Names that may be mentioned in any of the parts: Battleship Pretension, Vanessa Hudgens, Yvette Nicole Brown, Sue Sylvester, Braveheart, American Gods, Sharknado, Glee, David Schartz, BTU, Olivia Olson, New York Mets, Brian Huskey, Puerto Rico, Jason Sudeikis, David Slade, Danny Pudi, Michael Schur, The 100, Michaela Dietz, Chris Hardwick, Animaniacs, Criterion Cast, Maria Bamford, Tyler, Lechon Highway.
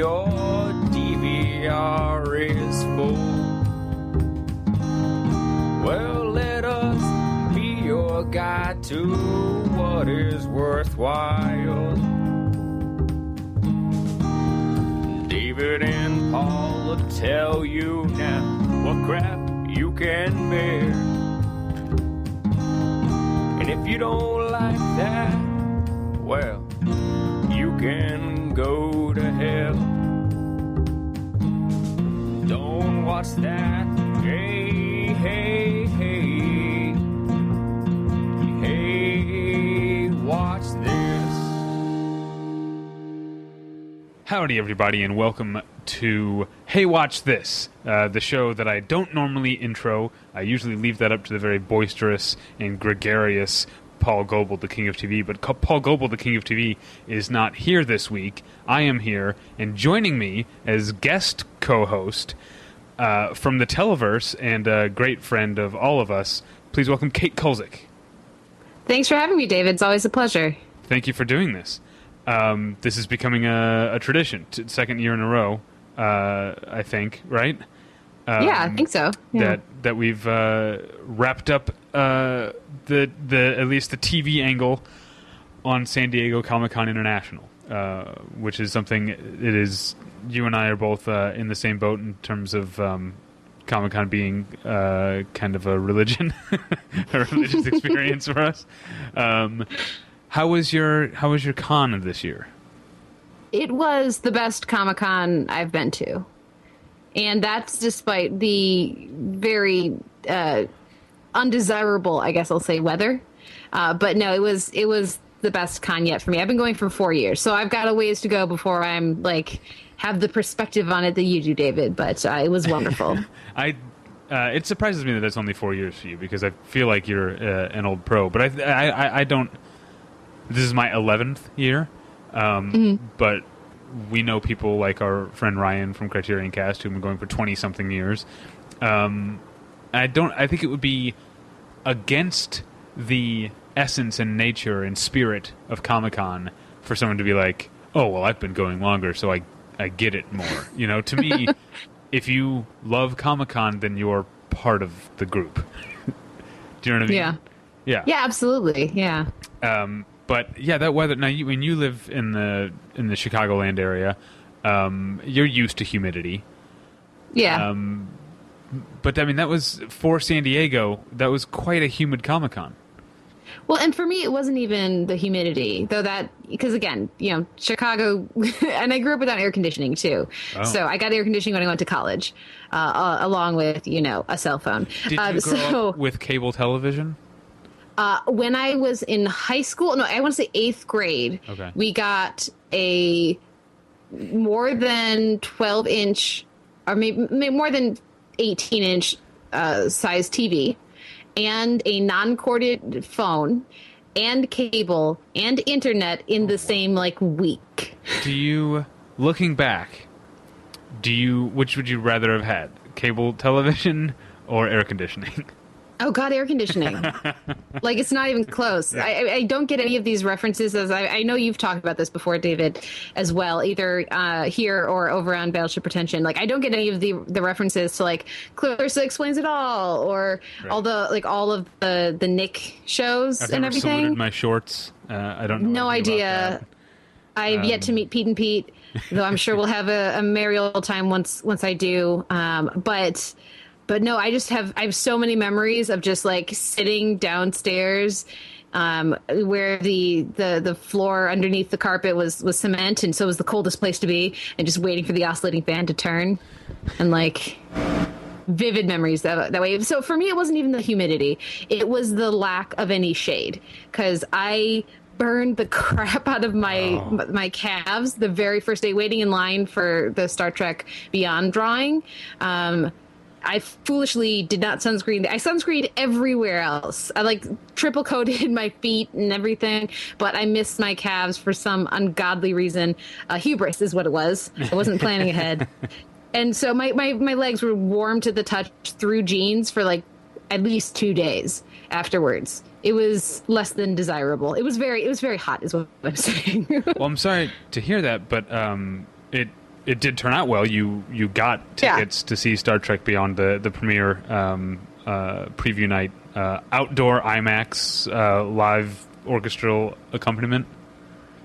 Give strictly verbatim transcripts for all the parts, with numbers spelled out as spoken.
your D V R is full. Well, let us be your guide to what is worthwhile. David and Paul will tell you now what crap you can bear. And if you don't like that, well, you can go to hell. Don't watch that. Hey, hey, hey. Hey, watch this. Howdy, everybody, and welcome to Hey Watch This, uh, the show that I don't normally intro. I usually leave that up to the very boisterous and gregarious Paul Goebel, the King of T V, but Paul Goebel, the King of T V, is not here this week. I am here, and joining me as guest co-host uh, from the Televerse and a great friend of all of us, please welcome Kate Kolzik. Thanks for having me, David. It's always a pleasure. Thank you for doing this. Um, this is becoming a, a tradition, t- second year in a row, uh, I think, right? Um, yeah, I think so. Yeah. That that we've uh, wrapped up uh, the the at least the T V angle on San Diego Comic Con International, uh, which is something it is. You and I are both uh, in the same boat in terms of um, Comic Con being uh, kind of a religion, a religious experience for us. Um, how was your How was your con of this year? It was the best Comic Con I've been to. And that's despite the very uh, undesirable, I guess I'll say, weather. Uh, but no, it was it was the best con yet for me. I've been going for four years, so I've got a ways to go before I'm like have the perspective on it that you do, David. But uh, it was wonderful. I uh, it surprises me that it's only four years for you because I feel like you're uh, an old pro. But I, I I don't. This is my eleventh year, um, mm-hmm. but. We know people like our friend Ryan from Criterion Cast who've been going for twenty-something years. Um, I don't. I think it would be against the essence and nature and spirit of Comic-Con for someone to be like, "Oh, well, I've been going longer, so I I get it more." You know, to me, if you love Comic-Con, then you're part of the group. Do you know what I mean? Yeah. Yeah. Yeah. Absolutely. Yeah. Um. But yeah, that weather. Now, you, when you live in the in the Chicagoland area, um, you're used to humidity. Yeah. Um, but I mean, that was for San Diego. That was quite a humid Comic-Con. Well, and for me, it wasn't even the humidity, though. That because again, you know, Chicago, and I grew up without air conditioning too. Oh. So I got air conditioning when I went to college, uh, along with you know a cell phone. Did you um, grow so, up with cable television? Uh, when I was in high school, no, I want to say eighth grade, okay. We got a more than twelve inch or maybe, maybe more than eighteen inch uh, size T V and a non-corded phone and cable and internet in the same like week. Do you, looking back, do you, which would you rather have had? Cable television or air conditioning? Oh, God, air conditioning. Like, it's not even close. Yeah. I, I don't get any of these references. As I, I know you've talked about this before, David, as well, either uh, here or over on Battleship Pretension. Like, I don't get any of the the references to, like, Clarissa Explains It All or right. all the, like, all of the, the Nick shows I've and everything. I've never saluted my shorts. Uh, I don't know. No idea. I've um, yet to meet Pete and Pete, though I'm sure we'll have a, a merry old time once, once I do. Um, but... But no, I just have I have so many memories of just like sitting downstairs um, where the, the the floor underneath the carpet was, was cement. And so it was the coldest place to be and just waiting for the oscillating fan to turn and like vivid memories that, that way. So for me, it wasn't even the humidity. It was the lack of any shade because I burned the crap out of my oh. my calves the very first day waiting in line for the Star Trek Beyond drawing. Um I foolishly did not sunscreen. I sunscreened everywhere else. I like triple coated my feet and everything, but I missed my calves for some ungodly reason. Uh, hubris is what it was. I wasn't planning ahead. And so my, my, my legs were warm to the touch through jeans for like at least two days afterwards. It was less than desirable. It was very, it was very hot is what I'm saying. Well, I'm sorry to hear that, but um, it it did turn out well. You you got tickets yeah. to see Star Trek Beyond, the the premiere um, uh, preview night, uh, outdoor IMAX, uh, live orchestral accompaniment.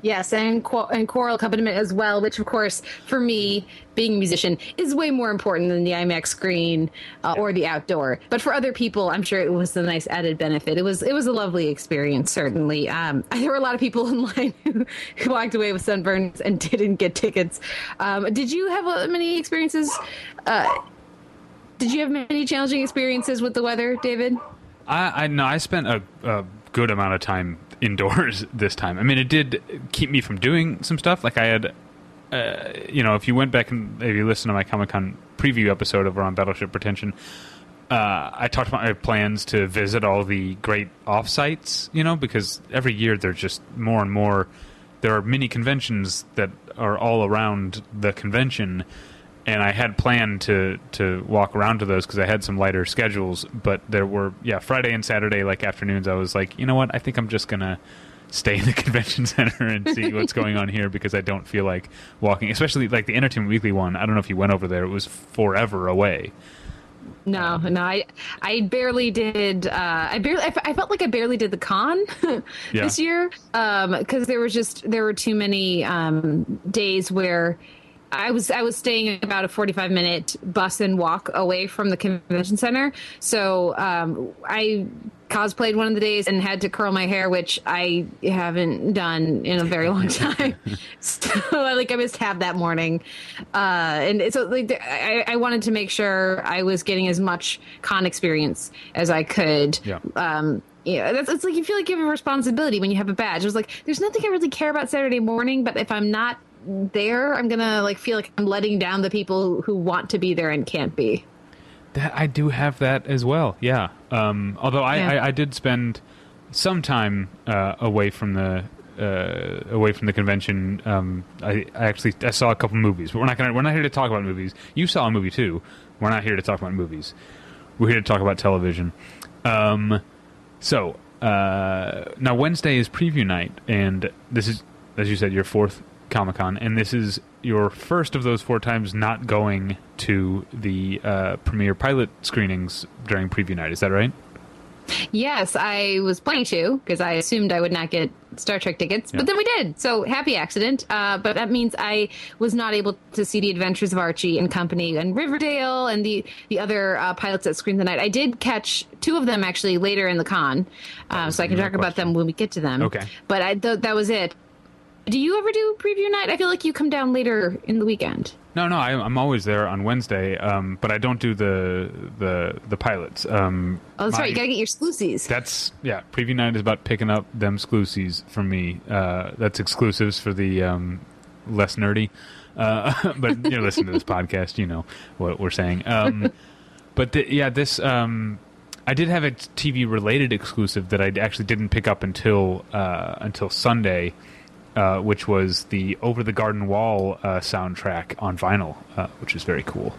Yes, and qu- and choral accompaniment as well, which, of course, for me, being a musician, is way more important than the IMAX screen uh, yeah. or the outdoor. But for other people, I'm sure it was a nice added benefit. It was it was a lovely experience, certainly. Um, there were a lot of people in line who, who walked away with sunburns and didn't get tickets. Um, did you have uh, many experiences? Uh, did you have many challenging experiences with the weather, David? I, I no, I spent a, a good amount of time indoors this time. I mean, it did keep me from doing some stuff. Like I had, uh, you know, if you went back and if you listen to my Comic-Con preview episode over on Battleship Pretension, uh, I talked about my plans to visit all the great offsites, you know, because every year there's just more and more, there are mini conventions that are all around the convention. And I had planned to, to walk around to those because I had some lighter schedules. But there were, yeah, Friday and Saturday, like, afternoons, I was like, you know what? I think I'm just going to stay in the convention center and see what's going on here because I don't feel like walking. Especially, like, the Entertainment Weekly one. I don't know if you went over there. It was forever away. No, no, I, I barely did. Uh, I barely, I, f- I felt like I barely did the con yeah. this year um, because there was just, there were too many um, days where I was I was staying about a forty-five minute bus and walk away from the convention center. So um, I cosplayed one of the days and had to curl my hair, which I haven't done in a very long time. So like I missed half that morning. Uh, and so like I, I wanted to make sure I was getting as much con experience as I could. Yeah. Um, Yeah, that's, it's like you feel like you have a responsibility when you have a badge. It was like, there's nothing I really care about Saturday morning, but if I'm not there, I'm going to like feel like I'm letting down the people who want to be there and can't be. That I do have that as well, yeah. Um, although I, yeah. I, I did spend some time uh, away from the uh, away from the convention. Um, I, I actually I saw a couple movies, but we're not gonna, we're not here to talk about movies. You saw a movie too. We're not here to talk about movies. We're here to talk about television. Um, so uh, now Wednesday is preview night, and this is, as you said, your fourth Comic-Con, and this is your first of those four times not going to the uh, premiere pilot screenings during preview night. Is that right? Yes, I was planning to because I assumed I would not get Star Trek tickets, yeah. but then we did. So happy accident. Uh, but that means I was not able to see The Adventures of Archie and Company and Riverdale and the, the other uh, pilots that screened the night. I did catch two of them actually later in the con, um, so I can talk question. about them when we get to them. Okay. But I th- that was it. Do you ever do preview night? I feel like you come down later in the weekend. No, no, I, I'm always there on Wednesday, um, but I don't do the the, the pilots. Um, oh, that's my, right. You got to get your exclusives. That's, yeah. Preview night is about picking up them exclusives from me. Uh, that's exclusives for the um, less nerdy. Uh, but you're listening to this podcast, you know what we're saying. Um, but the, yeah, this... Um, I did have a T V-related exclusive that I actually didn't pick up until uh, until Sunday. Uh, which was the Over the Garden Wall uh, soundtrack on vinyl, uh, which is very cool.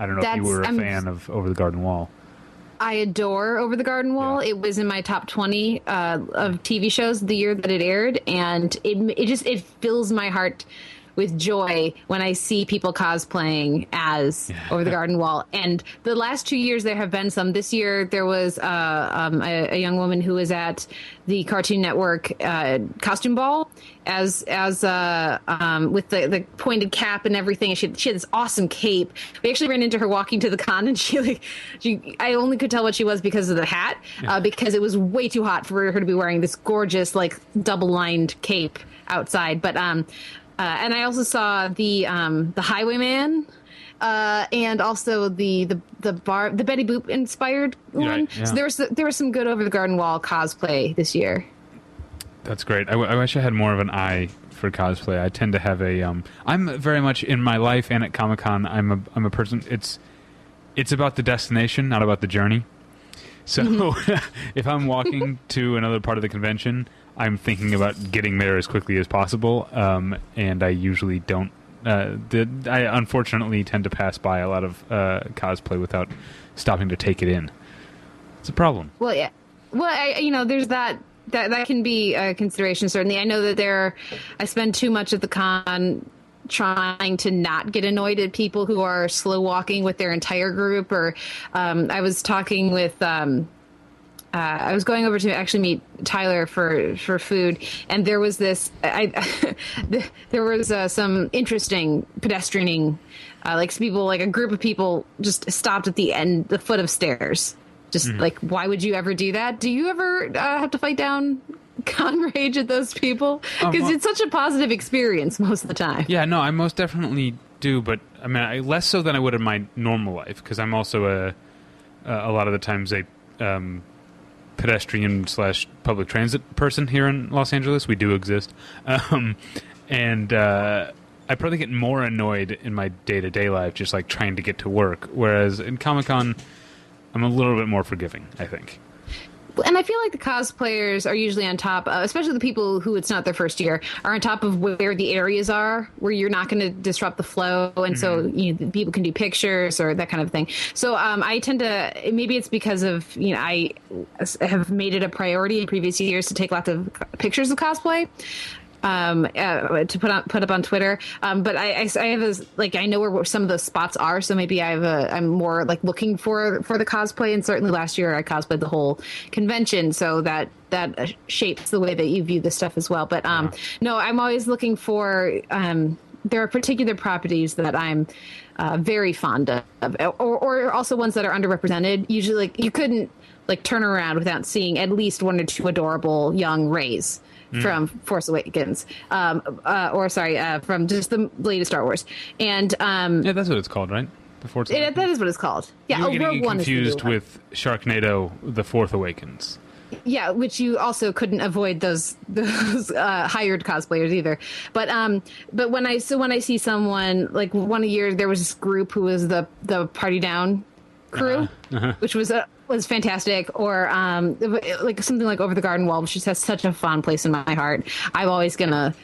I don't know That's, if you were a I'm, fan of Over the Garden Wall. I adore Over the Garden Wall. Yeah. It was in my top twenty uh, of T V shows the year that it aired, and it it just it fills my heart with joy when I see people cosplaying as yeah. Over the Garden Wall. And the last two years, there have been some. This year, there was uh, um, a, a young woman who was at the Cartoon Network uh, costume ball as as uh, um, with the, the pointed cap and everything. And she, she had this awesome cape. We actually ran into her walking to the con, and she like she I only could tell what she was because of the hat, yeah. uh, because it was way too hot for her to be wearing this gorgeous like double lined cape outside. But um. Uh, and I also saw the um, the Highwayman, uh, and also the the the bar the Betty Boop inspired one. Right, yeah. So there was there was some good Over the Garden Wall cosplay this year. That's great. I, w- I wish I had more of an eye for cosplay. I tend to have a um. I'm very much in my life and at Comic-Con. I'm a I'm a person. It's it's about the destination, not about the journey. So if I'm walking to another part of the convention, I'm thinking about getting there as quickly as possible, um, and I usually don't. Uh, the, I unfortunately tend to pass by a lot of uh, cosplay without stopping to take it in. It's a problem. Well, yeah. Well, I, you know, there's that. That that can be a consideration. Certainly, I know that there. I spend too much at the con trying to not get annoyed at people who are slow walking with their entire group. Or um, I was talking with... Um, Uh, I was going over to actually meet Tyler for, for food, and there was this, I, there was uh, some interesting pedestrianing, uh, like people, like a group of people just stopped at the end, the foot of stairs. Just mm-hmm. like, why would you ever do that? Do you ever uh, have to fight down con rage at those people? Because um, well, it's such a positive experience most of the time. Yeah, no, I most definitely do, but I mean, I, less so than I would in my normal life, because I'm also a, a, a lot of the times a, um, pedestrian slash public transit person here in Los Angeles. We do exist. Um, and uh, I probably get more annoyed in my day-to-day life just like trying to get to work. Whereas in Comic-Con, I'm a little bit more forgiving, I think. And I feel like the cosplayers are usually on top, uh, especially the people who it's not their first year, are on top of where the areas are, where you're not going to disrupt the flow. And mm-hmm. so you know, people can do pictures or that kind of thing. So um, I tend to, maybe it's because of, you know, I have made it a priority in previous years to take lots of pictures of cosplay. Um, uh, to put on, put up on Twitter. Um, but I, I, I have a, like, I know where some of those spots are. So maybe I have a, I'm more like looking for, for the cosplay. And certainly last year I cosplayed the whole convention. So that, that shapes the way that you view this stuff as well. But, um, yeah. no, I'm always looking for, um, there are particular properties that I'm uh, very fond of, or, or also ones that are underrepresented. Usually like, you couldn't like turn around without seeing at least one or two adorable young Rays from Force Awakens, um, uh, or sorry, uh, from just the latest Star Wars, and um, yeah, that's what it's called, right? The Force. It, that is what it's called. Yeah, you're oh, getting Rogue One confused is with Sharknado: The Fourth Awakens. Yeah, which you also couldn't avoid those those uh, hired cosplayers either. But um, but when I so when I see someone like one year there was this group who was the the Party Down crew, uh-huh. Uh-huh. which was a. was fantastic, or um, like something like Over the Garden Wall, which just has such a fond place in my heart. I'm always gonna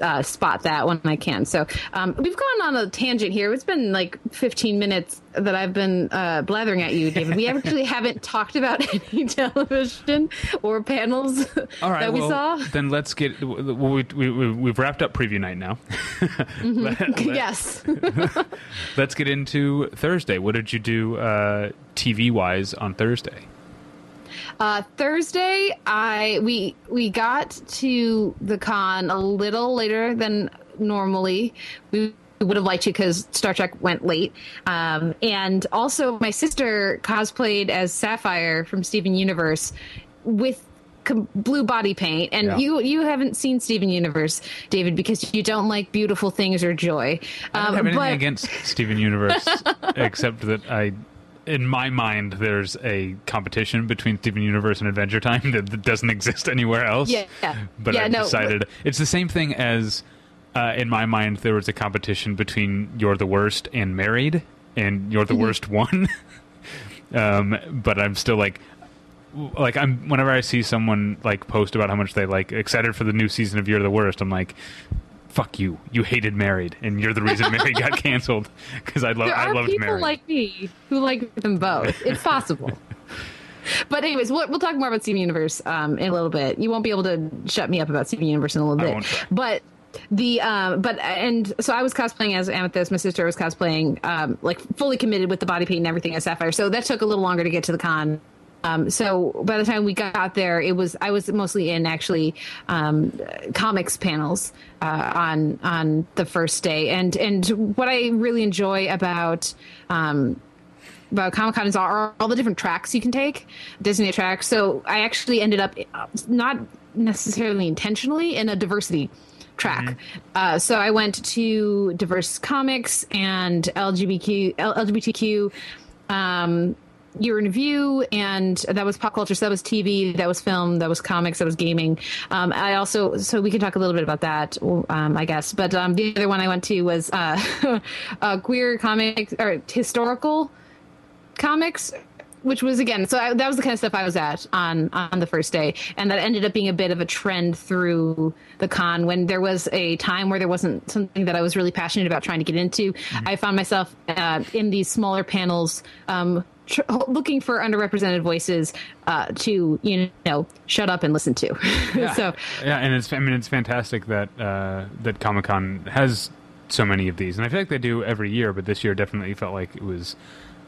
uh, spot that when I can. So um, we've gone on a tangent here. It's been like fifteen minutes that I've been uh, blathering at you, David. We actually haven't talked about any television or panels All right, that we well, saw. Then let's get. We, we, we, we've wrapped up preview night now. Mm-hmm. let, let, yes. Let's get into Thursday. What did you do uh, T V wise on Thursday? Uh, Thursday, I we we got to the con a little later than normally. We would have liked to because Star Trek went late. Um, and also, my sister cosplayed as Sapphire from Steven Universe with com- blue body paint. And yeah. you you haven't seen Steven Universe, David, because you don't like beautiful things or joy. Um, I don't have anything but... against Steven Universe, except that I... in my mind, there's a competition between Steven Universe and Adventure Time that doesn't exist anywhere else. Yeah, yeah. But yeah, I no, decided... But... It's the same thing as, uh, in my mind, there was a competition between You're the Worst and Married, and You're the mm-hmm. Worst One. um, but I'm still like... Like, I'm whenever I see someone, like, post about how much they, like, excited for the new season of You're the Worst, I'm like... Fuck you! You hated Married, and you're the reason Married got canceled. Because I love, I loved Married. There are people like me who like them both. It's possible. But anyways, we'll, we'll talk more about Steven Universe um, in a little bit. You won't be able to shut me up about Steven Universe in a little bit. I won't. But the um, but and so I was cosplaying as Amethyst. My sister was cosplaying um, like fully committed with the body paint and everything as Sapphire. So that took a little longer to get to the con. Um, so by the time we got there, it was I was mostly in actually um, comics panels uh, on on the first day, and and what I really enjoy about um, about Comic-Con is all, all the different tracks you can take, Disney tracks. So I actually ended up not necessarily intentionally in a diversity track. Mm-hmm. Uh, so I went to diverse comics and L G B T Q. Um, Year in Review, and that was pop culture, so that was T V, that was film, that was comics, that was gaming. Um, I also, so we can talk a little bit about that, um, I guess. But um, the other one I went to was uh, uh, queer comics, or historical comics, which was, again, so I, that was the kind of stuff I was at on, on the first day. And that ended up being a bit of a trend through the con when there was a time where there wasn't something that I was really passionate about trying to get into. Mm-hmm. I found myself uh, in these smaller panels, um, Tr- looking for underrepresented voices uh, to, you know, shut up and listen to. Yeah. so yeah, and it's I mean it's fantastic that uh, that Comic-Con has so many of these. And I feel like they do every year, but this year definitely felt like it was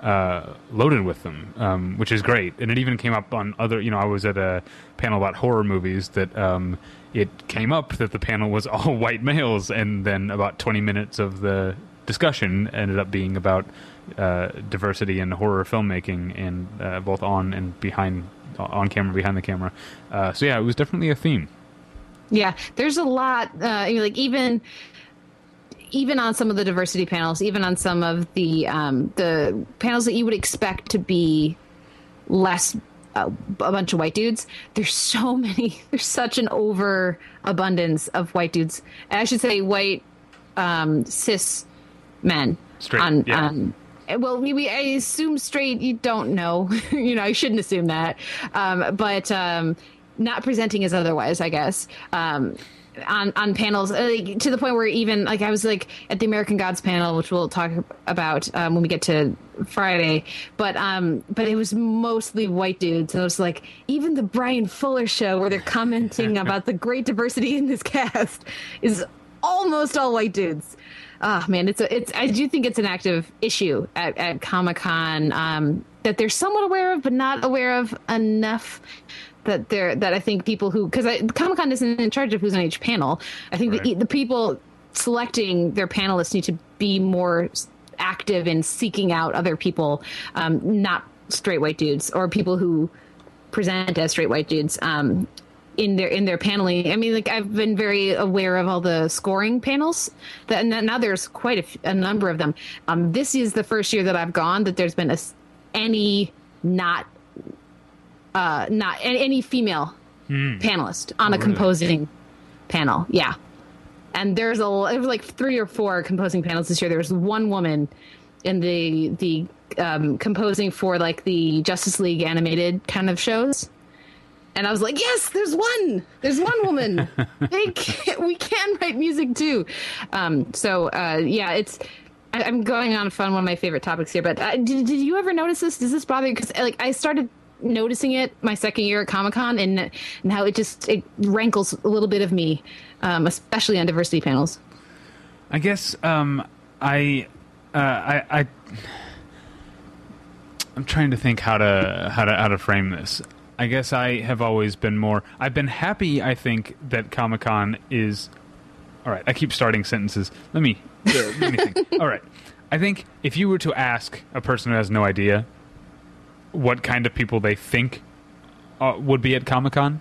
uh, loaded with them, um, which is great. And it even came up on other, you know, I was at a panel about horror movies that um, it came up that the panel was all white males. And then about twenty minutes of the discussion ended up being about uh, diversity in horror filmmaking, and uh, both on and behind, on camera, behind the camera. Uh, so yeah, it was definitely a theme. Yeah, there's a lot, uh, you know, like even even on some of the diversity panels, even on some of the um, the panels that you would expect to be less uh, a bunch of white dudes, there's so many, there's such an overabundance of white dudes. And I should say white um, cis men. Straight, on, yeah. on Well, we, I assume straight, you don't know. You know, I shouldn't assume that. Um, but... Um, not presenting as otherwise, I guess, um, on, on panels, like, to the point where even like I was like at the American Gods panel, which we'll talk about um, when we get to Friday. But um, but it was mostly white dudes. So it was like even the Brian Fuller show where they're commenting about the great diversity in this cast is almost all white dudes. Oh, man, it's a, it's I do think it's an active issue at, at Comic-Con um, that they're somewhat aware of, but not aware of enough. That there, that I think people who, because Comic-Con isn't in charge of who's on each panel. I think right. the, the people selecting their panelists need to be more active in seeking out other people, um, not straight white dudes or people who present as straight white dudes um, in their in their paneling. I mean, like I've been very aware of all the scoring panels that and now there's quite a, f- a number of them. Um, this is the first year that I've gone that there's been a, any not. Uh, not any female mm. panelist on oh, a composing really? panel. Yeah. And there's a, it was like three or four composing panels this year. There was one woman in the, the um, composing for like the Justice League animated kind of shows. And I was like, yes, there's one, there's one woman. They can't, we can write music too. Um, so uh, yeah, it's, I, I'm going on fun. One of my favorite topics here, but uh, did, did you ever notice this? Does this bother you? Cause like I started noticing it my second year at Comic-Con, and and how it just it rankles a little bit of me, um, especially on diversity panels. I guess um, I, uh, I I I'm trying to think how to how to how to frame this. I guess I have always been more. I've been happy. I think that Comic-Con is all right. I keep starting sentences. Let me. Uh, let me think. All right. I think if you were to ask a person who has no idea what kind of people they think uh, would be at Comic-Con.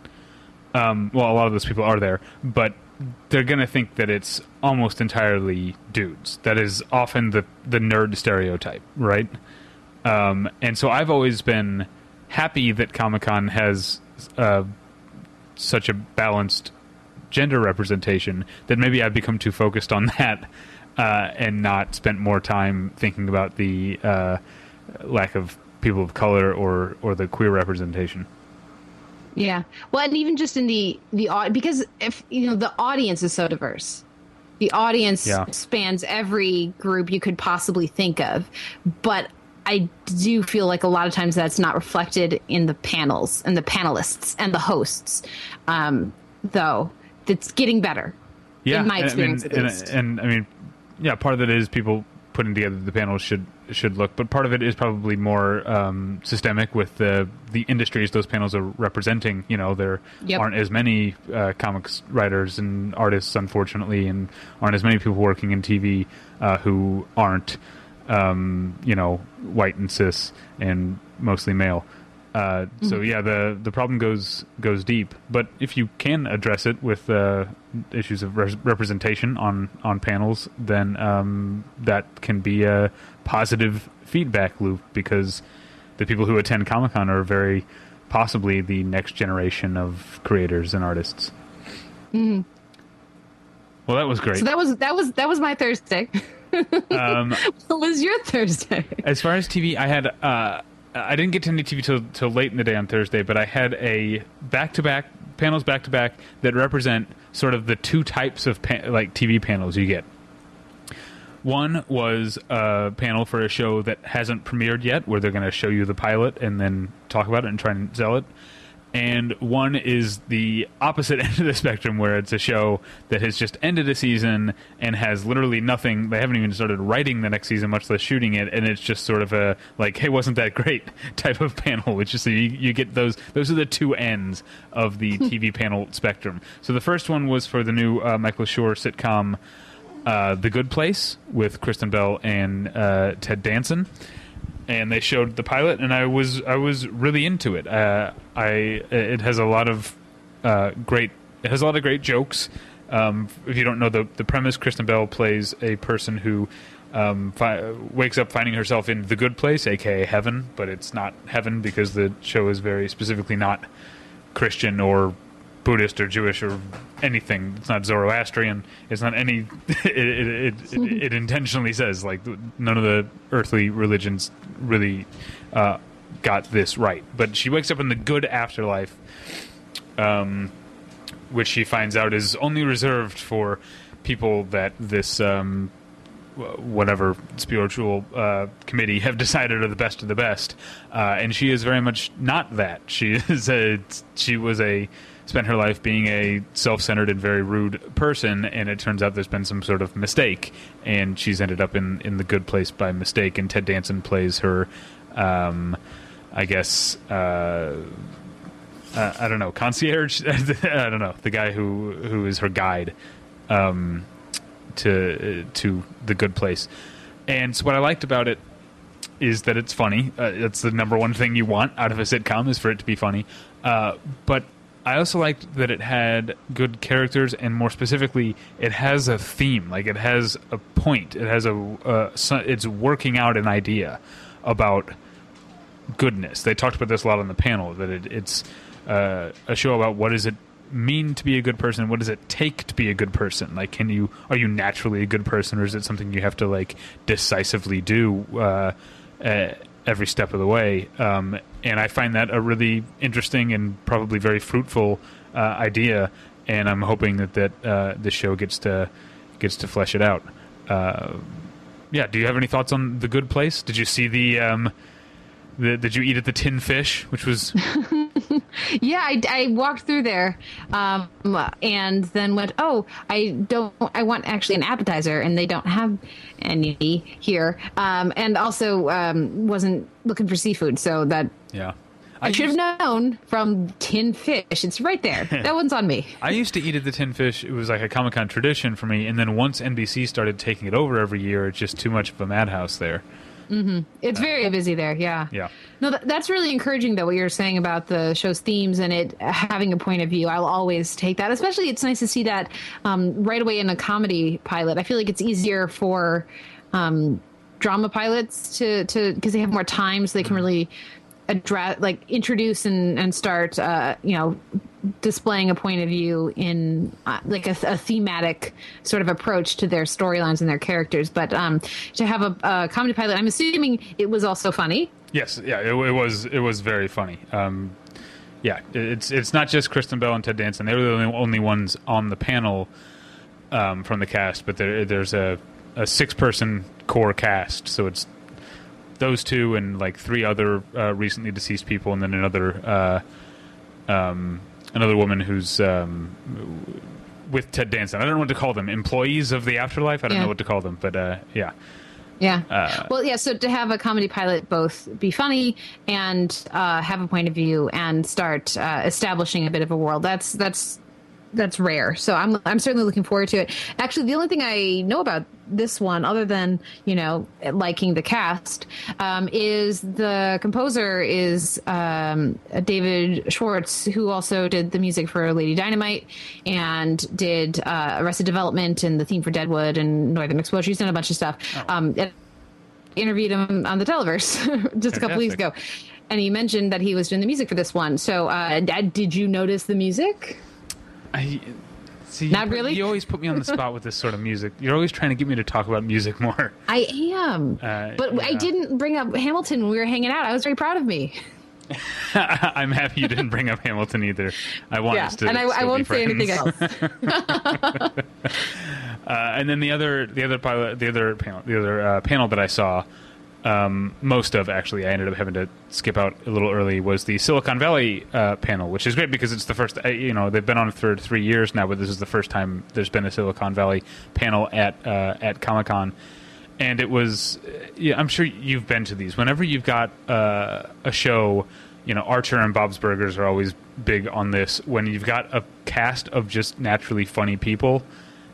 Um, well, a lot of those people are there, but they're going to think that it's almost entirely dudes. That is often the, the nerd stereotype, right? Um, and so I've always been happy that Comic-Con has uh, such a balanced gender representation that maybe I've become too focused on that uh, and not spent more time thinking about the uh, lack of people of color or or the queer representation. Yeah, well, and even just in the the because if you know the audience is so diverse, the audience yeah. spans every group you could possibly think of. But I do feel like a lot of times that's not reflected in the panels and the panelists and the hosts. Um, though that's getting better. Yeah, in my experience, I mean, at least. And, and I mean, yeah, part of it is people putting together the panels should. should look, but part of it is probably more um, systemic with the the industries those panels are representing. You know, there yep. aren't as many uh, comics writers and artists, unfortunately, and aren't as many people working in T V uh, who aren't, um, you know, white and cis and mostly male. Uh, mm-hmm. So yeah, the the problem goes goes deep. But if you can address it with uh, issues of re- representation on on panels, then um, that can be a positive feedback loop, because the people who attend Comic-Con are very possibly the next generation of creators and artists. Mm-hmm. Well, that was great. So that was that was that was my Thursday. Um, what was your Thursday? As far as T V, I had uh, I didn't get to any T V till till late in the day on Thursday, but I had a back to back panels back to back that represent sort of the two types of pa- like T V panels you get. One was a panel for a show that hasn't premiered yet, where they're going to show you the pilot and then talk about it and try and sell it. and one is the opposite end of the spectrum, where it's a show that has just ended a season and has literally nothing. They haven't even started writing the next season, much less shooting it, and it's just sort of a, like, hey, wasn't that great type of panel, which is, so you, you get those. Those are the two ends of the T V panel spectrum. So the first one was for the new uh, Michael Schur sitcom, uh, The Good Place, with Kristen Bell and uh, Ted Danson. And they showed the pilot, and I was I was really into it. Uh, I it has a lot of uh, great it has a lot of great jokes. Um, if you don't know the the premise, Kristen Bell plays a person who um, fi- wakes up finding herself in the good place, aka heaven, but it's not heaven because the show is very specifically not Christian or Buddhist or Jewish or anything. It's not Zoroastrian. It's not any. It it, it, it, it intentionally says, like, none of the earthly religions really uh, got this right. But she wakes up in the good afterlife, um, which she finds out is only reserved for people that this um, whatever spiritual uh, committee have decided are the best of the best. Uh, and she is very much not that. She is a. She was a. spent her life being a self-centered and very rude person, and it turns out there's been some sort of mistake, and she's ended up in, in the good place by mistake, and Ted Danson plays her, um, I guess, uh, uh, I don't know, concierge? I don't know, the guy who, who is her guide um, to, uh, to the good place. And so what I liked about it is that it's funny. Uh, it's the number one thing you want out of a sitcom, is for it to be funny. Uh, but I also liked that it had good characters, and more specifically, it has a theme. Like, it has a point. It has a. Uh, so it's working out an idea about goodness. They talked about this a lot on the panel. That it, it's uh, a show about what does it mean to be a good person. What does it take to be a good person? Like, can you are you naturally a good person, or is it something you have to, like, decisively do uh, uh, every step of the way? Um, And I find that a really interesting and probably very fruitful uh, idea, and I'm hoping that that uh, the show gets to gets to flesh it out. Uh, yeah. Do you have any thoughts on The Good Place? Did you see the? Um, the did you eat at the Tin Fish, which was? Yeah, I, I walked through there, um, and then went. Oh, I don't. I want actually an appetizer, and they don't have any here. Um, and also um, wasn't looking for seafood, so that. Yeah, I, I should used... have known from Tin Fish. It's right there. That one's on me. I used to eat at the Tin Fish. It was like a Comic Con tradition for me. And then once N B C started taking it over every year, it's just too much of a madhouse there. Mm-hmm. It's uh, very busy there. Yeah. Yeah. No, th- that's really encouraging, though, what you're saying about the show's themes and it having a point of view. I'll always take that. Especially, it's nice to see that um, right away in a comedy pilot. I feel like it's easier for um, drama pilots to to because they have more time, so they can really address, like, introduce and and start, uh, you know, displaying a point of view in uh, like a, a thematic sort of approach to their storylines and their characters. But um, to have a, a comedy pilot, I'm assuming it was also funny. Yes, yeah, it, it was. It was very funny. Um, yeah, it's it's not just Kristen Bell and Ted Danson; they were the only, only ones on the panel um, from the cast. But there, there's a, a six person core cast, so it's those two and like three other uh, recently deceased people, and then another uh, um, another woman who's um, with Ted Danson. I don't know what to call them. Employees of the afterlife. I don't yeah. know what to call them, but uh, yeah, yeah. Uh, well, yeah. So to have a comedy pilot both be funny and uh, have a point of view and start uh, establishing a bit of a world. That's that's. That's rare, so I'm I'm certainly looking forward to it. Actually, the only thing I know about this one, other than, you know, liking the cast, um, is the composer is um, David Schartz, who also did the music for Lady Dynamite and did uh, Arrested Development and the theme for Deadwood and Northern Exposure. He's done a bunch of stuff. Oh. Um, and I interviewed him on the Televerse just Fantastic. a couple weeks ago, and he mentioned that he was doing the music for this one. So, uh, Dad, did you notice the music? I, see, Not really. You always put me on the spot with this sort of music. You're always trying to get me to talk about music more. I am, uh, but yeah. I didn't bring up Hamilton when we were hanging out. I was very proud of me. I'm happy you didn't bring up Hamilton either. I want yeah, us to, and I, I won't say anything else. uh, and then the other, the other pilot, the other panel, the other uh, panel that I saw um, most of, actually, I ended up having to skip out a little early, was the Silicon Valley uh, panel, which is great because it's the first, you know, they've been on for three years now, but this is the first time there's been a Silicon Valley panel at uh, at Comic-Con. And it was, yeah, I'm sure you've been to these. Whenever you've got uh, a show, you know, Archer and Bob's Burgers are always big on this. When you've got a cast of just naturally funny people,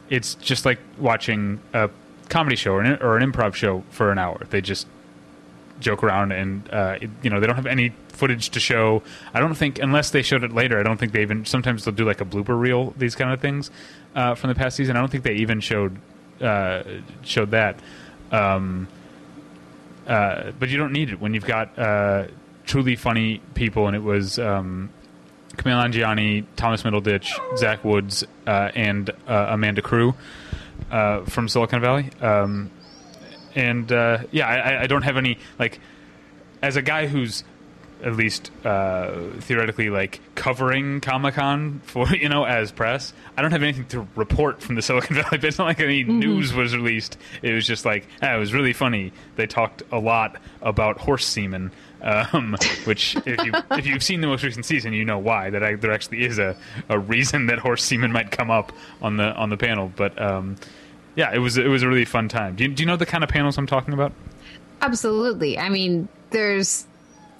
it's just like watching a comedy show or an, or an improv show for an hour. They just joke around and, uh, it, you know, they don't have any footage to show. I don't think, unless they showed it later, I don't think they even, sometimes they'll do like a blooper reel, these kind of things uh, from the past season. I don't think they even showed uh, showed that. Um, uh, but you don't need it when you've got uh, truly funny people, and it was um, Camille Angiani, Thomas Middleditch, Zach Woods, uh, and uh, Amanda Crew uh, from Silicon Valley. Um, and uh, yeah, I, I don't have any, like, as a guy who's at least uh, theoretically like covering Comic-Con for, you know, as press, I don't have anything to report from the Silicon Valley. It's not like any mm-hmm. news was released. It was just like, ah, it was really funny. They talked a lot about horse semen, um, which if, you, if you've seen the most recent season, you know why, that I, there actually is a, a reason that horse semen might come up on the on the panel. But um, yeah, it was it was a really fun time. Do you, do you know the kind of panels I'm talking about? Absolutely. I mean, there's...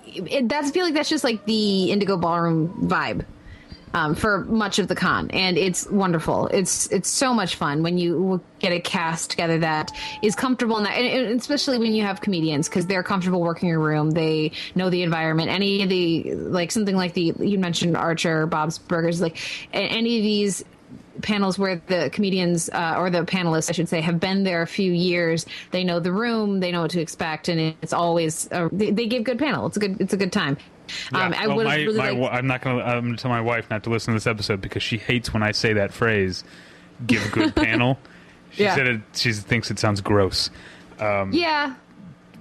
It, that's, I feel like that's just like the Indigo Ballroom vibe um, for much of the con, and it's wonderful. It's it's so much fun when you get a cast together that is comfortable in that, and, and especially when you have comedians, because they're comfortable working a room. They know the environment. Any of the like something like the you mentioned Archer, Bob's Burgers, like any of these panels where the comedians uh, or the panelists, I should say, have been there a few years. They know the room, they know what to expect, and it's always a, they, they give good panel. It's a good, it's a good time. Yeah. Um, I well, my, really my, liked... I'm not gonna. I'm gonna tell my wife not to listen to this episode because she hates when I say that phrase. Give good panel. She yeah. said it. She thinks it sounds gross. Um, yeah.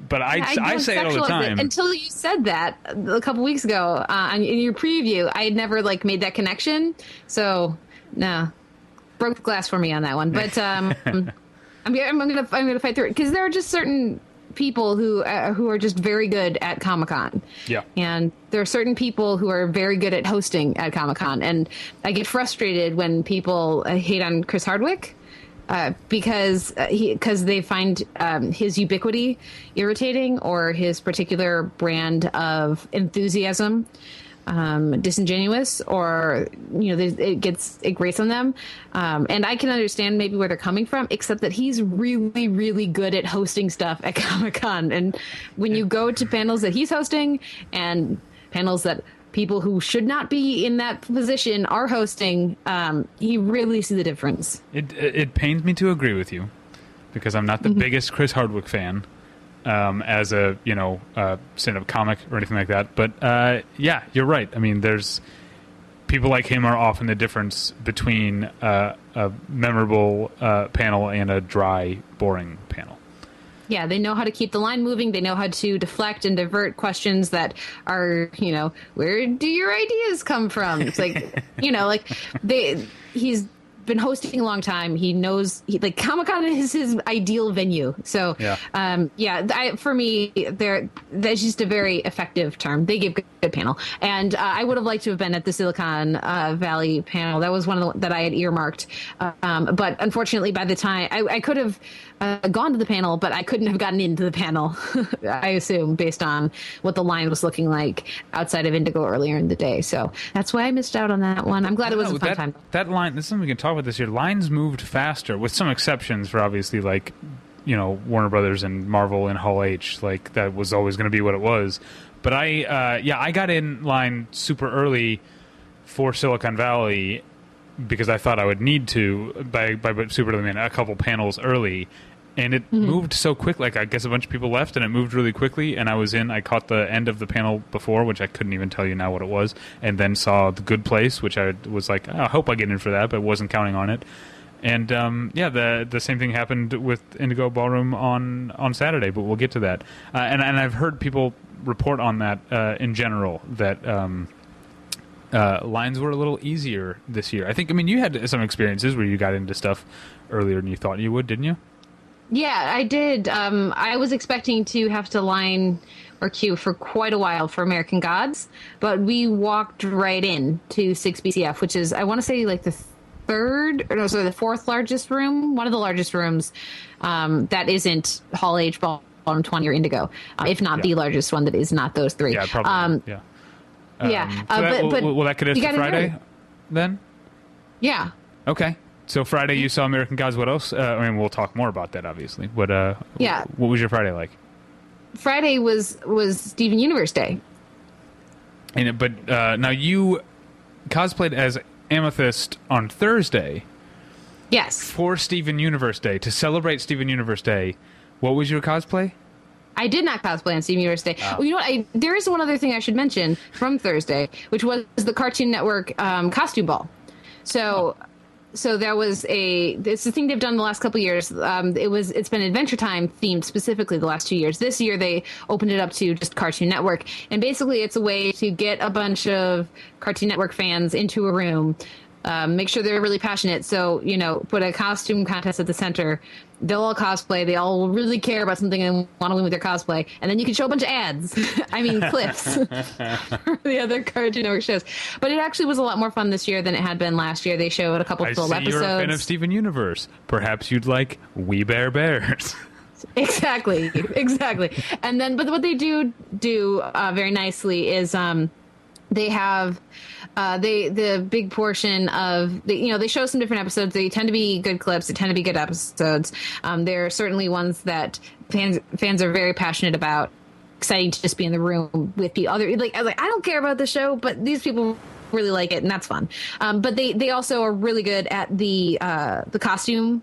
But I, I, I say it all the time. Until you said that a couple weeks ago uh, in your preview, I had never like made that connection. So no. Broke the glass for me on that one, but um, I'm, I'm gonna I'm gonna fight through it because there are just certain people who uh, who are just very good at Comic-Con. Yeah, and there are certain people who are very good at hosting at Comic-Con, and I get frustrated when people uh, hate on Chris Hardwick uh, because uh, he because they find um, his ubiquity irritating or his particular brand of enthusiasm um disingenuous, or you know it gets it grates on them, um and I can understand maybe where they're coming from, except that he's really really good at hosting stuff at Comic-Con, and when you go to panels that he's hosting and panels that people who should not be in that position are hosting, um you really see the difference. It it pains me to agree with you because I'm not the mm-hmm. biggest Chris Hardwick fan Um, as a, you know, uh, stand-up comic or anything like that. But, uh, yeah, you're right. I mean, there's... People like him are often the difference between uh, a memorable uh, panel and a dry, boring panel. Yeah, they know how to keep the line moving. They know how to deflect and divert questions that are, you know, where do your ideas come from? It's like, you know, like, they he's... been hosting a long time. He knows he, like Comic-Con is his ideal venue. So yeah, um, yeah I, for me, they're, that's just a very effective term. They give good, good panel. And uh, I would have liked to have been at the Silicon uh, Valley panel. That was one of the, that I had earmarked. Um, but unfortunately, by the time I, I could have uh, gone to the panel, but I couldn't have gotten into the panel, I assume, based on what the line was looking like outside of Indigo earlier in the day. So that's why I missed out on that one. I'm glad it was no, a fun that, time. That line, this is something we can talk with this year, lines moved faster, with some exceptions for obviously like, you know, Warner Brothers and Marvel and Hall H, like that was always going to be what it was. But I uh yeah I got in line super early for Silicon Valley because I thought I would need to by by super early, man, a couple panels early, and it mm-hmm. moved so quick. Like I guess a bunch of people left and it moved really quickly, and I was in I caught the end of the panel before, which I couldn't even tell you now what it was, and then saw The Good Place, which I was like, oh, I hope I get in for that, but wasn't counting on it. And um, yeah the the same thing happened with Indigo Ballroom on on Saturday, but we'll get to that. uh, and, and I've heard people report on that uh, in general, that um, uh, lines were a little easier this year. I think I mean you had some experiences where you got into stuff earlier than you thought you would, didn't you? Yeah, I did. Um, I was expecting to have to line or queue for quite a while for American Gods, but we walked right in to six B C F, which is, I want to say, like the third, or no, sorry, the fourth largest room, one of the largest rooms um, that isn't Hall H, Ballroom twenty, or Indigo, uh, if not yeah. the largest one that is not those three. Yeah, probably. Um, yeah. Um, yeah. So uh, that, but, but will, will that get us to Friday then? Yeah. Okay. So Friday you saw American Gods. What else? Uh, I mean, we'll talk more about that, obviously. What? Uh, yeah. What was your Friday like? Friday was was Steven Universe Day. And but uh, now you cosplayed as Amethyst on Thursday. Yes. For Steven Universe Day, to celebrate Steven Universe Day, what was your cosplay? I did not cosplay on Steven Universe Day. Oh. Well, you know what? I, there is one other thing I should mention from Thursday, which was the Cartoon Network um, costume ball. So. Oh. So there was a, it's the thing they've done the last couple of years. Um, it was, it's been Adventure Time themed specifically the last two years. This year they opened it up to just Cartoon Network. And basically it's a way to get a bunch of Cartoon Network fans into a room, um, make sure they're really passionate. So, you know, put a costume contest at the center. They'll all cosplay. They all really care about something and want to win with their cosplay. And then you can show a bunch of ads. I mean, clips for the other Cartoon Network shows. But it actually was a lot more fun this year than it had been last year. They showed a couple I full see episodes. You're a fan of Steven Universe. Perhaps you'd like We Bear Bears. Exactly. Exactly. And then, but what they do do uh, very nicely is um, they have... Uh, they the big portion of the, you know, they show some different episodes. They tend to be good clips. They tend to be good episodes. Um, there are certainly ones that fans fans are very passionate about. Exciting to just be in the room with the other. Like I was like, I don't care about the show, but these people really like it, and that's fun. Um, but they they also are really good at the uh, the costume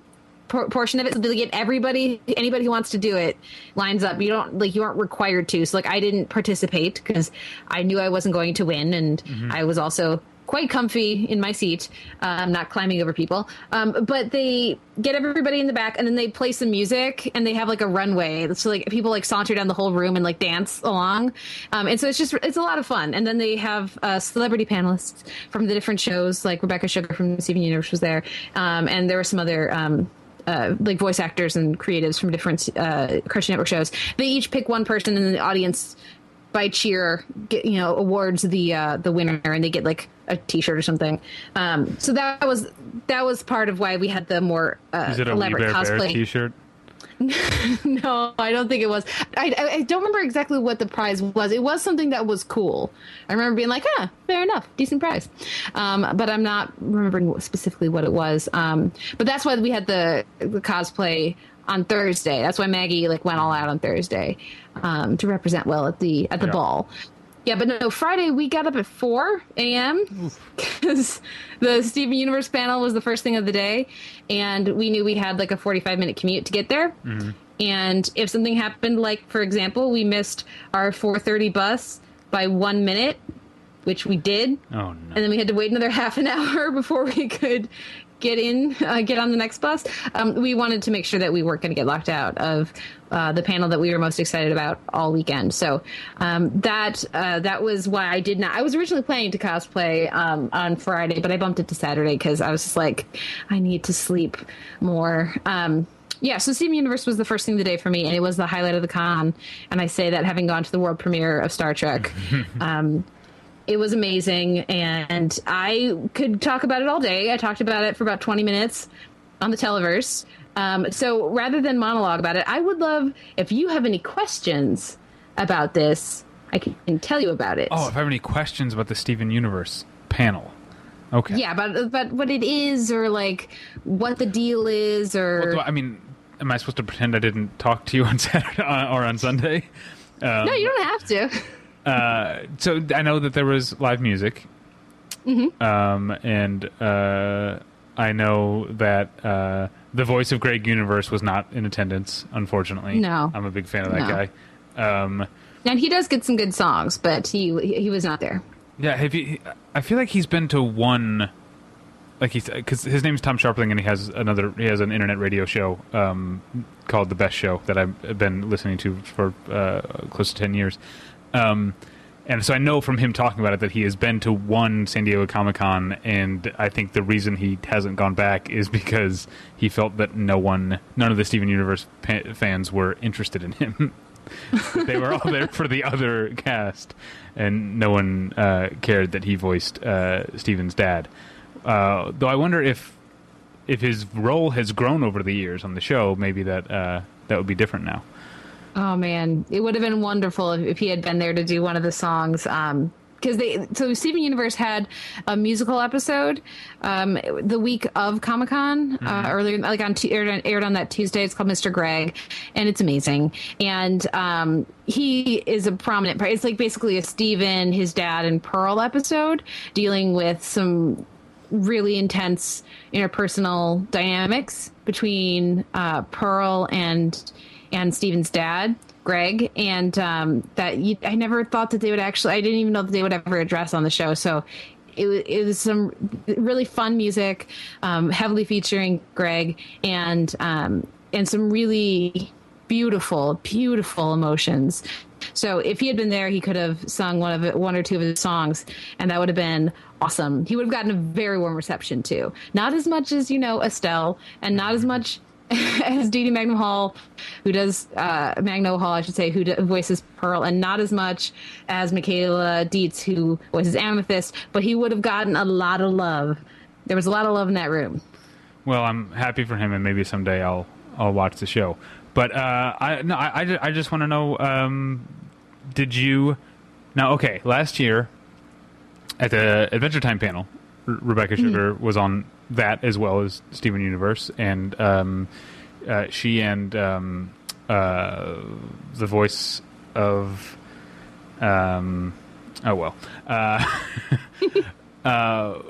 portion of it, so they get everybody anybody who wants to do it lines up. You don't like you aren't required to, so like I didn't participate because I knew I wasn't going to win, and mm-hmm. I was also quite comfy in my seat, um not climbing over people, um but they get everybody in the back, and then they play some music, and they have like a runway, so like people like saunter down the whole room and like dance along, um and so it's just it's a lot of fun. And then they have uh celebrity panelists from the different shows, like Rebecca Sugar from Steven Universe was there, um and there were some other um Uh, like voice actors and creatives from different uh, Cartoon Network shows. They each pick one person, and then the audience by cheer, get, you know, awards the uh, the winner, and they get like a T-shirt or something. Um, so that was that was part of why we had the more uh, Is it a elaborate Bear cosplay Bear T-shirt. No, I don't think it was. I, I don't remember exactly what the prize was. It was something that was cool. I remember being like, ah, fair enough, decent prize. Um, but I'm not remembering specifically what it was. Um, but that's why we had the, the cosplay on Thursday. That's why Maggie like went all out on Thursday um, to represent well at the at the yeah. ball. Yeah, but no, Friday we got up at four a.m. because the Steven Universe panel was the first thing of the day, and we knew we had like a forty-five minute commute to get there. Mm-hmm. And if something happened, like, for example, we missed our four thirty bus by one minute, which we did. Oh, no. And then we had to wait another half an hour before we could get in, uh, get on the next bus. Um, we wanted to make sure that we weren't going to get locked out of uh, the panel that we were most excited about all weekend. So um, that uh, that was why I did not. I was originally planning to cosplay um, on Friday, but I bumped it to Saturday because I was just like, I need to sleep more. Um, yeah, so Steven Universe was the first thing of the day for me, and it was the highlight of the con. And I say that having gone to the world premiere of Star Trek. um It was amazing, and I could talk about it all day. I talked about it for about twenty minutes on the Televerse. Um, so rather than monologue about it, I would love, if you have any questions about this, I can tell you about it. Oh, if I have any questions about the Steven Universe panel. Okay. Yeah, about, about what it is, or like what the deal is, or... Well, do I, I mean, am I supposed to pretend I didn't talk to you on Saturday or on Sunday? Um, no, you don't have to. Uh, so I know that there was live music, mm-hmm. um, and uh, I know that uh, the voice of Greg Universe was not in attendance, unfortunately. No, I'm a big fan of that no. guy. Um, and he does get some good songs, but he he was not there. Yeah, have you, I feel like he's been to one, like he's because his name's Tom Sharpling, and he has another he has an internet radio show um, called The Best Show that I've been listening to for uh, close to ten years. Um, And so I know from him talking about it that he has been to one San Diego Comic Con, and I think the reason he hasn't gone back is because he felt that no one, none of the Steven Universe pa- fans were interested in him. They were all there for the other cast, and no one uh, cared that he voiced uh, Steven's dad. Uh, though I wonder if if his role has grown over the years on the show, maybe that uh, that would be different now. Oh man, it would have been wonderful if, if he had been there to do one of the songs. Um, because they, so Steven Universe had a musical episode um, the week of Comic Con, mm-hmm. uh, earlier, like on t- aired, on, aired on that Tuesday. It's called Mister Greg, and it's amazing. And um, he is a prominent part. It's like basically a Steven, his dad, and Pearl episode dealing with some really intense interpersonal dynamics between uh, Pearl and. and Steven's dad, Greg, and um, that you, I never thought that they would actually, I didn't even know that they would ever address on the show. So it, it was some really fun music, um, heavily featuring Greg, and um, and some really beautiful, beautiful emotions. So if he had been there, he could have sung one of one or two of his songs, and that would have been awesome. He would have gotten a very warm reception too. Not as much as, you know, Estelle, and not as much as Dee Dee Magno Hall, who does uh, Magno Hall, I should say, who voices Pearl, and not as much as Michaela Dietz, who voices Amethyst, but he would have gotten a lot of love. There was a lot of love in that room. Well, I'm happy for him, and maybe someday I'll I'll watch the show. But uh, I no, I, I just, I just want to know, um, did you now? Okay, last year at the Adventure Time panel, R- Rebecca Sugar mm-hmm. was on. That as well as Steven Universe, and um, uh, she and um, uh, the voice of um, oh well, uh, uh,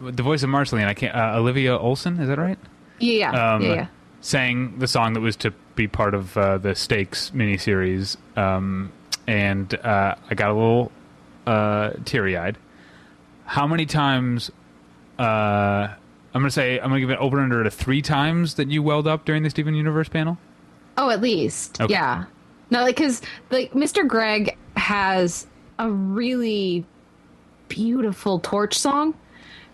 the voice of Marceline, I can't uh, Olivia Olson, is that right? Yeah, um, yeah, yeah. Sang the song that was to be part of uh, the Stakes miniseries, um, and uh, I got a little uh, teary-eyed. How many times? Uh, I'm going to say, I'm going to give it over and under to three times that you welled up during the Steven Universe panel? Oh, at least. Okay. Yeah. No, like, because like, Mister Greg has a really beautiful torch song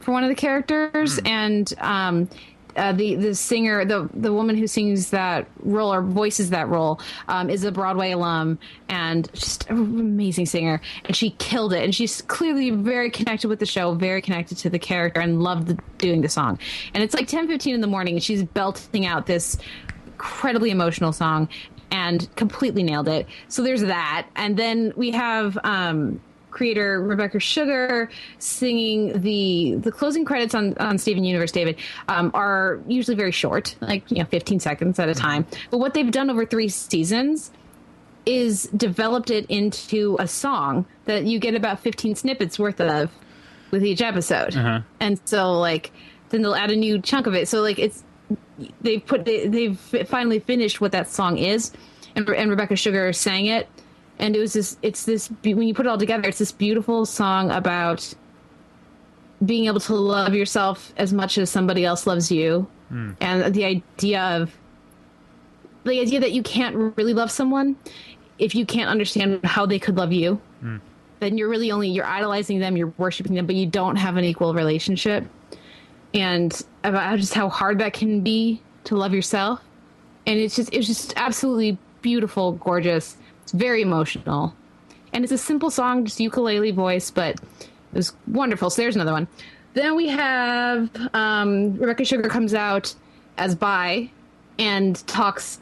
for one of the characters. Mm. And um, uh, the, the singer, the, the woman who sings that role or voices that role um, is a Broadway alum and just an amazing singer. And she killed it. And she's clearly very connected with the show, very connected to the character, and loved the doing the song. And it's like ten fifteen in the morning, and she's belting out this incredibly emotional song and completely nailed it. So there's that. And then we have um creator Rebecca Sugar singing the the closing credits on on Steven Universe. David um are usually very short, like, you know, fifteen seconds at a time, but what they've done over three seasons is developed it into a song that you get about fifteen snippets worth of with each episode. Uh-huh. And so, like, then they'll add a new chunk of it. So, like, it's they've put they, they've finally finished what that song is, and, and Rebecca Sugar sang it, and it was this it's this when you put it all together, it's this beautiful song about being able to love yourself as much as somebody else loves you. Mm. And the idea of the idea that you can't really love someone if you can't understand how they could love you. Mm. Then you're really only, you're idolizing them, you're worshiping them, but you don't have an equal relationship. And about just how hard that can be to love yourself. And it's just, it's just absolutely beautiful, gorgeous. It's very emotional. And it's a simple song, just ukulele voice, but it was wonderful. So there's another one. Then we have um, Rebecca Sugar comes out as bi and talks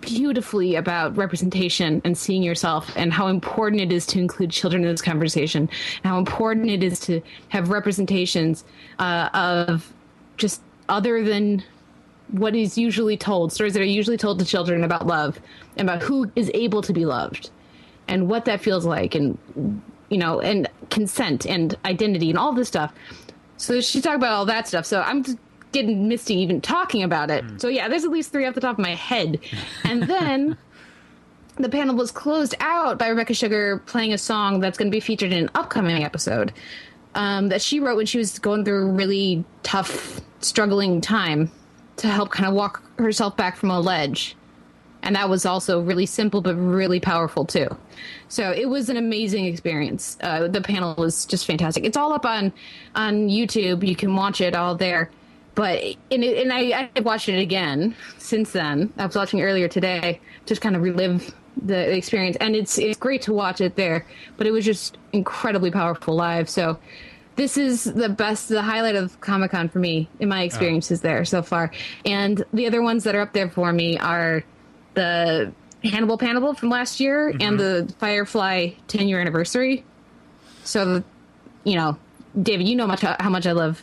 beautifully about representation and seeing yourself, and how important it is to include children in this conversation, and how important it is to have representations uh, of just other than what is usually told, stories that are usually told to children about love and about who is able to be loved and what that feels like, and, you know, and consent and identity and all this stuff. So she talked about all that stuff. So I'm just getting misty even talking about it. Mm. So yeah, there's at least three off the top of my head. And then the panel was closed out by Rebecca Sugar playing a song that's going to be featured in an upcoming episode um, that she wrote when she was going through a really tough, struggling time to help kind of walk herself back from a ledge. And that was also really simple, but really powerful, too. So it was an amazing experience. Uh, the panel was just fantastic. It's all up on, on YouTube. You can watch it all there. But and, it, and I, I watched it again since then. I was watching earlier today to kind of relive the experience. And it's it's great to watch it there. But it was just incredibly powerful live. So this is the best, the highlight of Comic-Con for me in my experiences oh. there so far. And the other ones that are up there for me are the Hannibal Panable from last year mm-hmm. and the Firefly ten-year anniversary. So, you know, David, you know much how much I love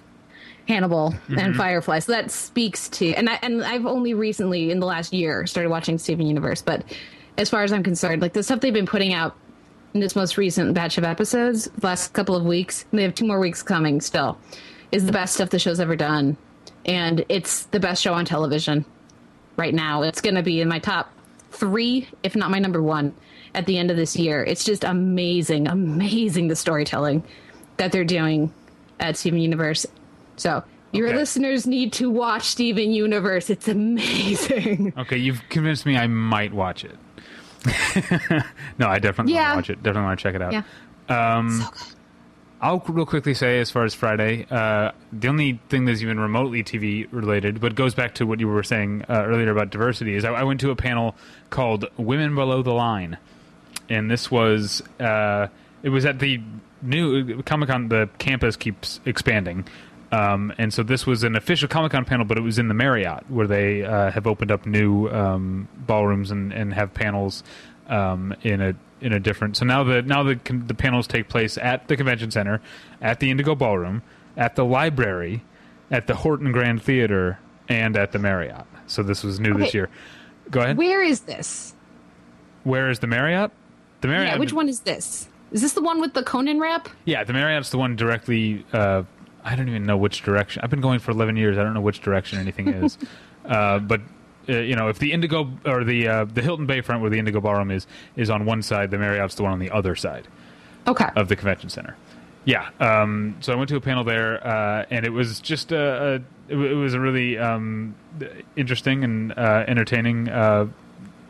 Hannibal mm-hmm. and Firefly. So that speaks to, and, I, and I've only recently in the last year started watching Steven Universe. But as far as I'm concerned, like the stuff they've been putting out in this most recent batch of episodes, the last couple of weeks, and they have two more weeks coming still, is the best stuff the show's ever done. And it's the best show on television right now. It's going to be in my top three, if not my number one, at the end of this year. It's just amazing, amazing the storytelling that they're doing at Steven Universe. So your okay. listeners need to watch Steven Universe. It's amazing. Okay, you've convinced me I might watch it. No, I definitely yeah. want to watch it. Definitely want to check it out. Yeah. Um, so good. I'll real quickly say, as far as Friday, uh, the only thing that's even remotely T V related, but goes back to what you were saying uh, earlier about diversity, is I, I went to a panel called Women Below the Line. And this was, uh, it was at the new Comic-Con, the campus keeps expanding. Um, and so this was an official Comic-Con panel, but it was in the Marriott, where they uh, have opened up new um, ballrooms and, and have panels um, in a in a different. So now the now the the panels take place at the convention center, at the Indigo Ballroom, at the library, at the Horton Grand Theater, and at the Marriott. So this was new okay. this year. Go ahead. Where is this? Where is the Marriott? The Marriott. Yeah, which one is this? Is this the one with the Conan wrap? Yeah, the Marriott's the one directly. Uh, I don't even know which direction. I've been going for eleven years. I don't know which direction anything is. uh, but, uh, you know, if the Indigo or the uh, the Hilton Bayfront where the Indigo Ballroom is, is on one side, the Marriott's the one on the other side okay. of the convention center. Yeah. Um, so I went to a panel there, uh, and it was just a, a, it was a really um, interesting and uh, entertaining uh,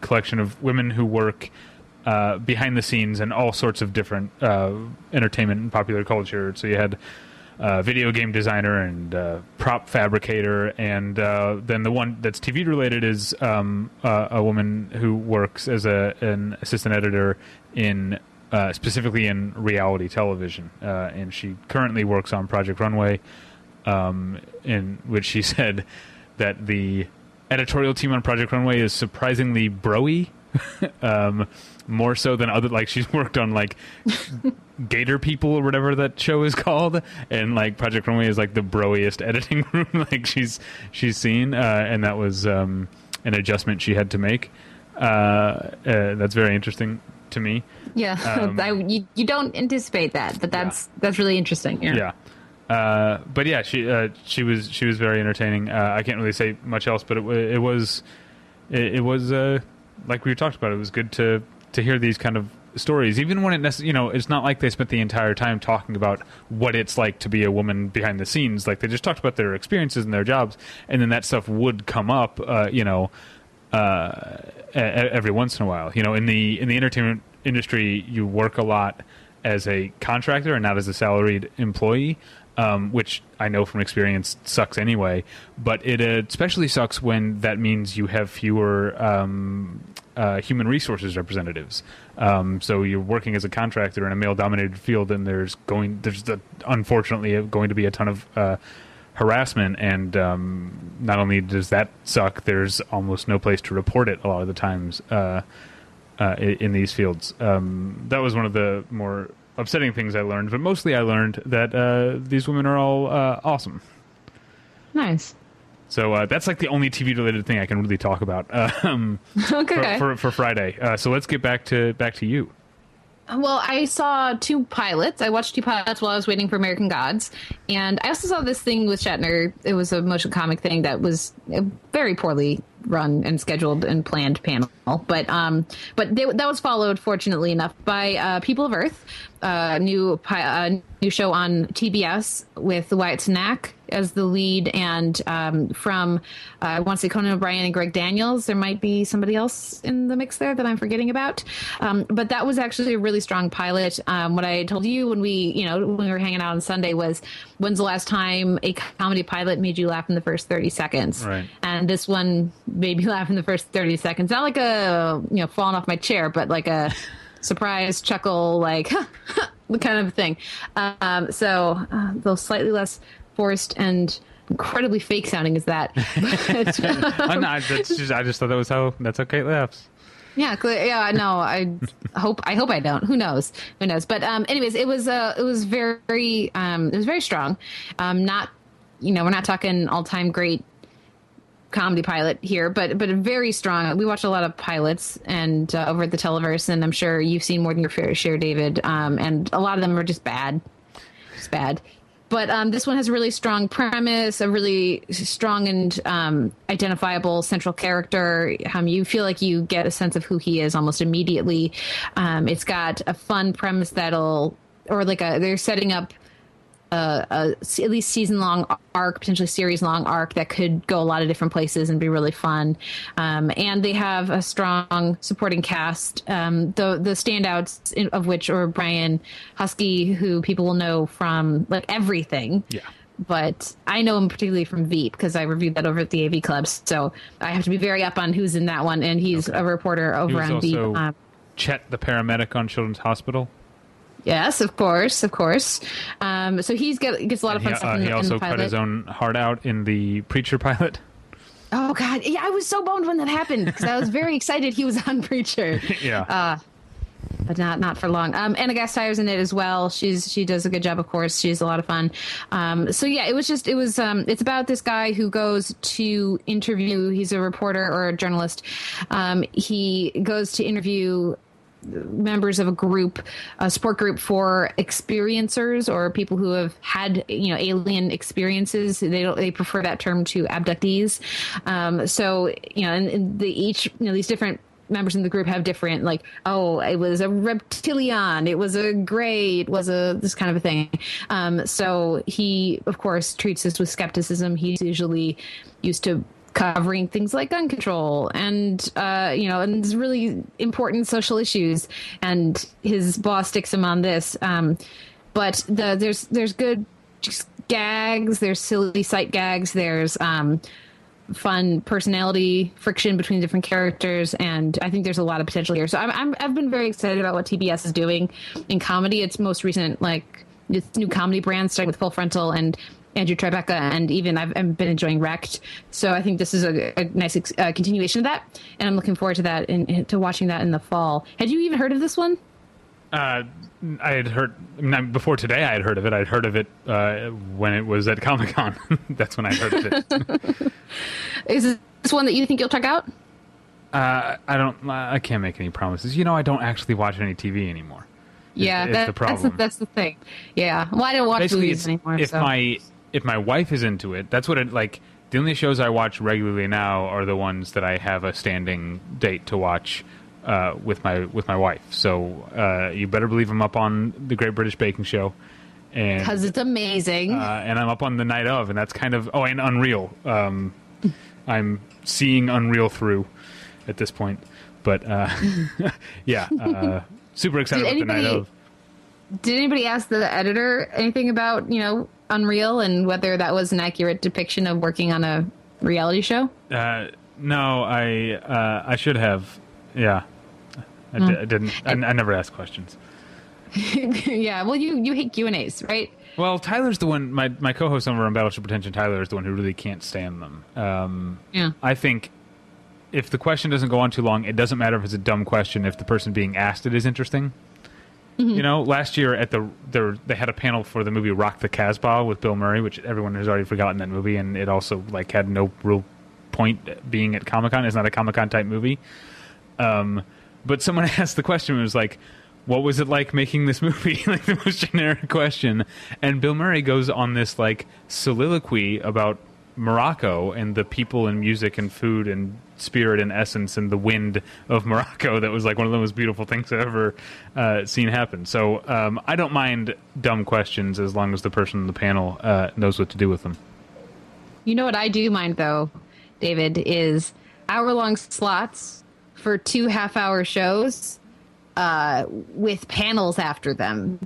collection of women who work uh, behind the scenes in all sorts of different uh, entertainment and popular culture. So you had Uh, video game designer and uh, prop fabricator, and uh, then the one that's T V related is um, uh, a woman who works as a an assistant editor in uh, specifically in reality television, uh, and she currently works on Project Runway, um, in which she said that the editorial team on Project Runway is surprisingly bro-y. um, more so than other, like she's worked on like Gator People or whatever that show is called, and like Project Runway is like the broiest editing room like she's she's seen, uh, and that was um, an adjustment she had to make. Uh, uh, that's very interesting to me. Yeah, um, I, you you don't anticipate that, but that's yeah. that's really interesting. Yeah. yeah. Uh, but yeah, she uh, she was she was very entertaining. Uh, I can't really say much else, but it it was it, it was. Uh, Like we talked about, it was good to, to hear these kind of stories, even when it necess- you know, it's not like they spent the entire time talking about what it's like to be a woman behind the scenes. Like they just talked about their experiences and their jobs, and then that stuff would come up, uh, you know, uh, a- every once in a while. You know, in the in the entertainment industry, you work a lot as a contractor and not as a salaried employee, um, which I know from experience sucks anyway. But it especially sucks when that means you have fewer um, uh, human resources representatives. Um, so you're working as a contractor in a male-dominated field, and there's going there's the, unfortunately going to be a ton of uh, harassment. And um, not only does that suck, there's almost no place to report it a lot of the times uh, uh, in these fields. Um, that was one of the more upsetting things I learned, but mostly I learned that uh, these women are all uh, awesome. Nice. So uh, that's like the only T V-related thing I can really talk about um, okay. for, for, for Friday. Uh, so let's get back to back to you. Well, I saw two pilots. I watched two pilots while I was waiting for American Gods. And I also saw this thing with Shatner. It was a motion comic thing that was very poorly run and scheduled and planned panel. But um, but they, that was followed, fortunately enough, by uh, People of Earth. Uh, uh, new uh, new show on T B S with Wyatt Cenac as the lead, and um, from uh, I want to say Conan O'Brien and Greg Daniels. There might be somebody else in the mix there that I'm forgetting about. Um, but that was actually a really strong pilot. Um, what I told you when we, you know, when we were hanging out on Sunday was, when's the last time a comedy pilot made you laugh in the first thirty seconds? Right. And this one made me laugh in the first thirty seconds. Not like a, you know, falling off my chair, but like a surprise chuckle, like kind of thing. Um, so uh, those slightly less forced and incredibly fake sounding is that. But, um, I'm not, that's just, I just thought that was how, that's how Kate laughs. Yeah, yeah, no, I hope I hope I don't. Who knows? Who knows? But um, anyways, it was uh, it was very um, it was very strong. Um, not, you know, we're not talking all time great comedy pilot here, but but very strong. We watch a lot of pilots and uh, over at the Televerse, and I'm sure you've seen more than your fair share, David. Um, and a lot of them are just bad, just bad. But um, this one has a really strong premise, a really strong and um, identifiable central character. Um, you feel like you get a sense of who he is almost immediately. Um, it's got a fun premise that'll, or like a, they're setting up a, a at least season long arc, potentially series long arc that could go a lot of different places and be really fun. Um, and they have a strong supporting cast. Um, the the standouts in, of which are Brian Husky, who people will know from like everything. Yeah. But I know him particularly from Veep because I reviewed that over at the A V Club. So I have to be very up on who's in that one. And he's okay. a reporter over he was on also Veep. Um, Chet, the paramedic on Children's Hospital. Yes, of course, of course. Um, so he's get, gets a lot and of fun he, stuff. Uh, in, he also in the pilot. Cut his own heart out in the Preacher pilot. Oh God, yeah, I was so boned when that happened because I was very excited he was on Preacher. Yeah, uh, but not not for long. Um, Anna Gasteyer's in it as well. She's she does a good job, of course. She's a lot of fun. Um, so yeah, it was just it was um, it's about this guy who goes to interview. He's a reporter or a journalist. Um, he goes to interview members of a group, a support group for experiencers or people who have had, you know, alien experiences. They don't, they prefer that term to abductees. Um, so, you know, and, and the, each, you know, these different members in the group have different, like, oh, it was a reptilian, it was a gray, it was a, this kind of a thing. Um, so he, of course, treats this with skepticism. He's usually used to covering things like gun control and, uh, you know, and really important social issues. And his boss sticks him on this. Um, but the, there's there's good just gags. There's silly sight gags. There's um, fun personality friction between different characters. And I think there's a lot of potential here. So I'm, I'm, I've been very excited about what T B S is doing in comedy. Its most recent, like, its new comedy brand starting with Full Frontal and Andrew Tribeca, and even I've, I've been enjoying Wrecked. So I think this is a, a nice ex, uh, continuation of that, and I'm looking forward to that and to watching that in the fall. Had you even heard of this one? Uh, I had heard I mean, before today. I had heard of it. I'd heard of it uh, when it was at Comic-Con. That's when I heard of it. Is this one that you think you'll check out? Uh, I don't. I can't make any promises. You know, I don't actually watch any T V anymore. Yeah, is, that, is the problem. That's, the, that's the thing. Yeah, well, I don't watch Basically, movies anymore. If so. my If my wife is into it, that's what it, like, the only shows I watch regularly now are the ones that I have a standing date to watch uh, with my with my wife. So uh, you better believe I'm up on the Great British Baking Show. Because it's amazing. Uh, and I'm up on The Night Of, and that's kind of, oh, and Unreal. Um, I'm seeing Unreal through at this point. But, uh, yeah, uh, super excited did about anybody, The Night Of. Did anybody ask the editor anything about, you know, Unreal and whether that was an accurate depiction of working on a reality show? Uh, no, I uh, I should have. Yeah, I, mm. d- I didn't. I, I never ask questions. Yeah, well, you, you hate Q and A's, right? Well, Tyler's the one, my, my co-host over on Battleship Pretension, Tyler, is the one who really can't stand them. Um, yeah. I think if the question doesn't go on too long, it doesn't matter if it's a dumb question if the person being asked it is interesting. Mm-hmm. You know, last year at the there they had a panel for the movie Rock the Casbah with Bill Murray, which everyone has already forgotten that movie, and it also like had no real point being at Comic-Con. It's not a Comic-Con type movie. Um, but someone asked the question, it was like, what was it like making this movie? Like the most generic question. And Bill Murray goes on this like soliloquy about Morocco and the people and music and food and spirit and essence and the wind of Morocco that was like one of the most beautiful things I've ever uh, seen happen. So um, I don't mind dumb questions as long as the person on the panel uh, knows what to do with them. You know what I do mind, though, David, is hour-long slots for two half-hour shows uh, with panels after them.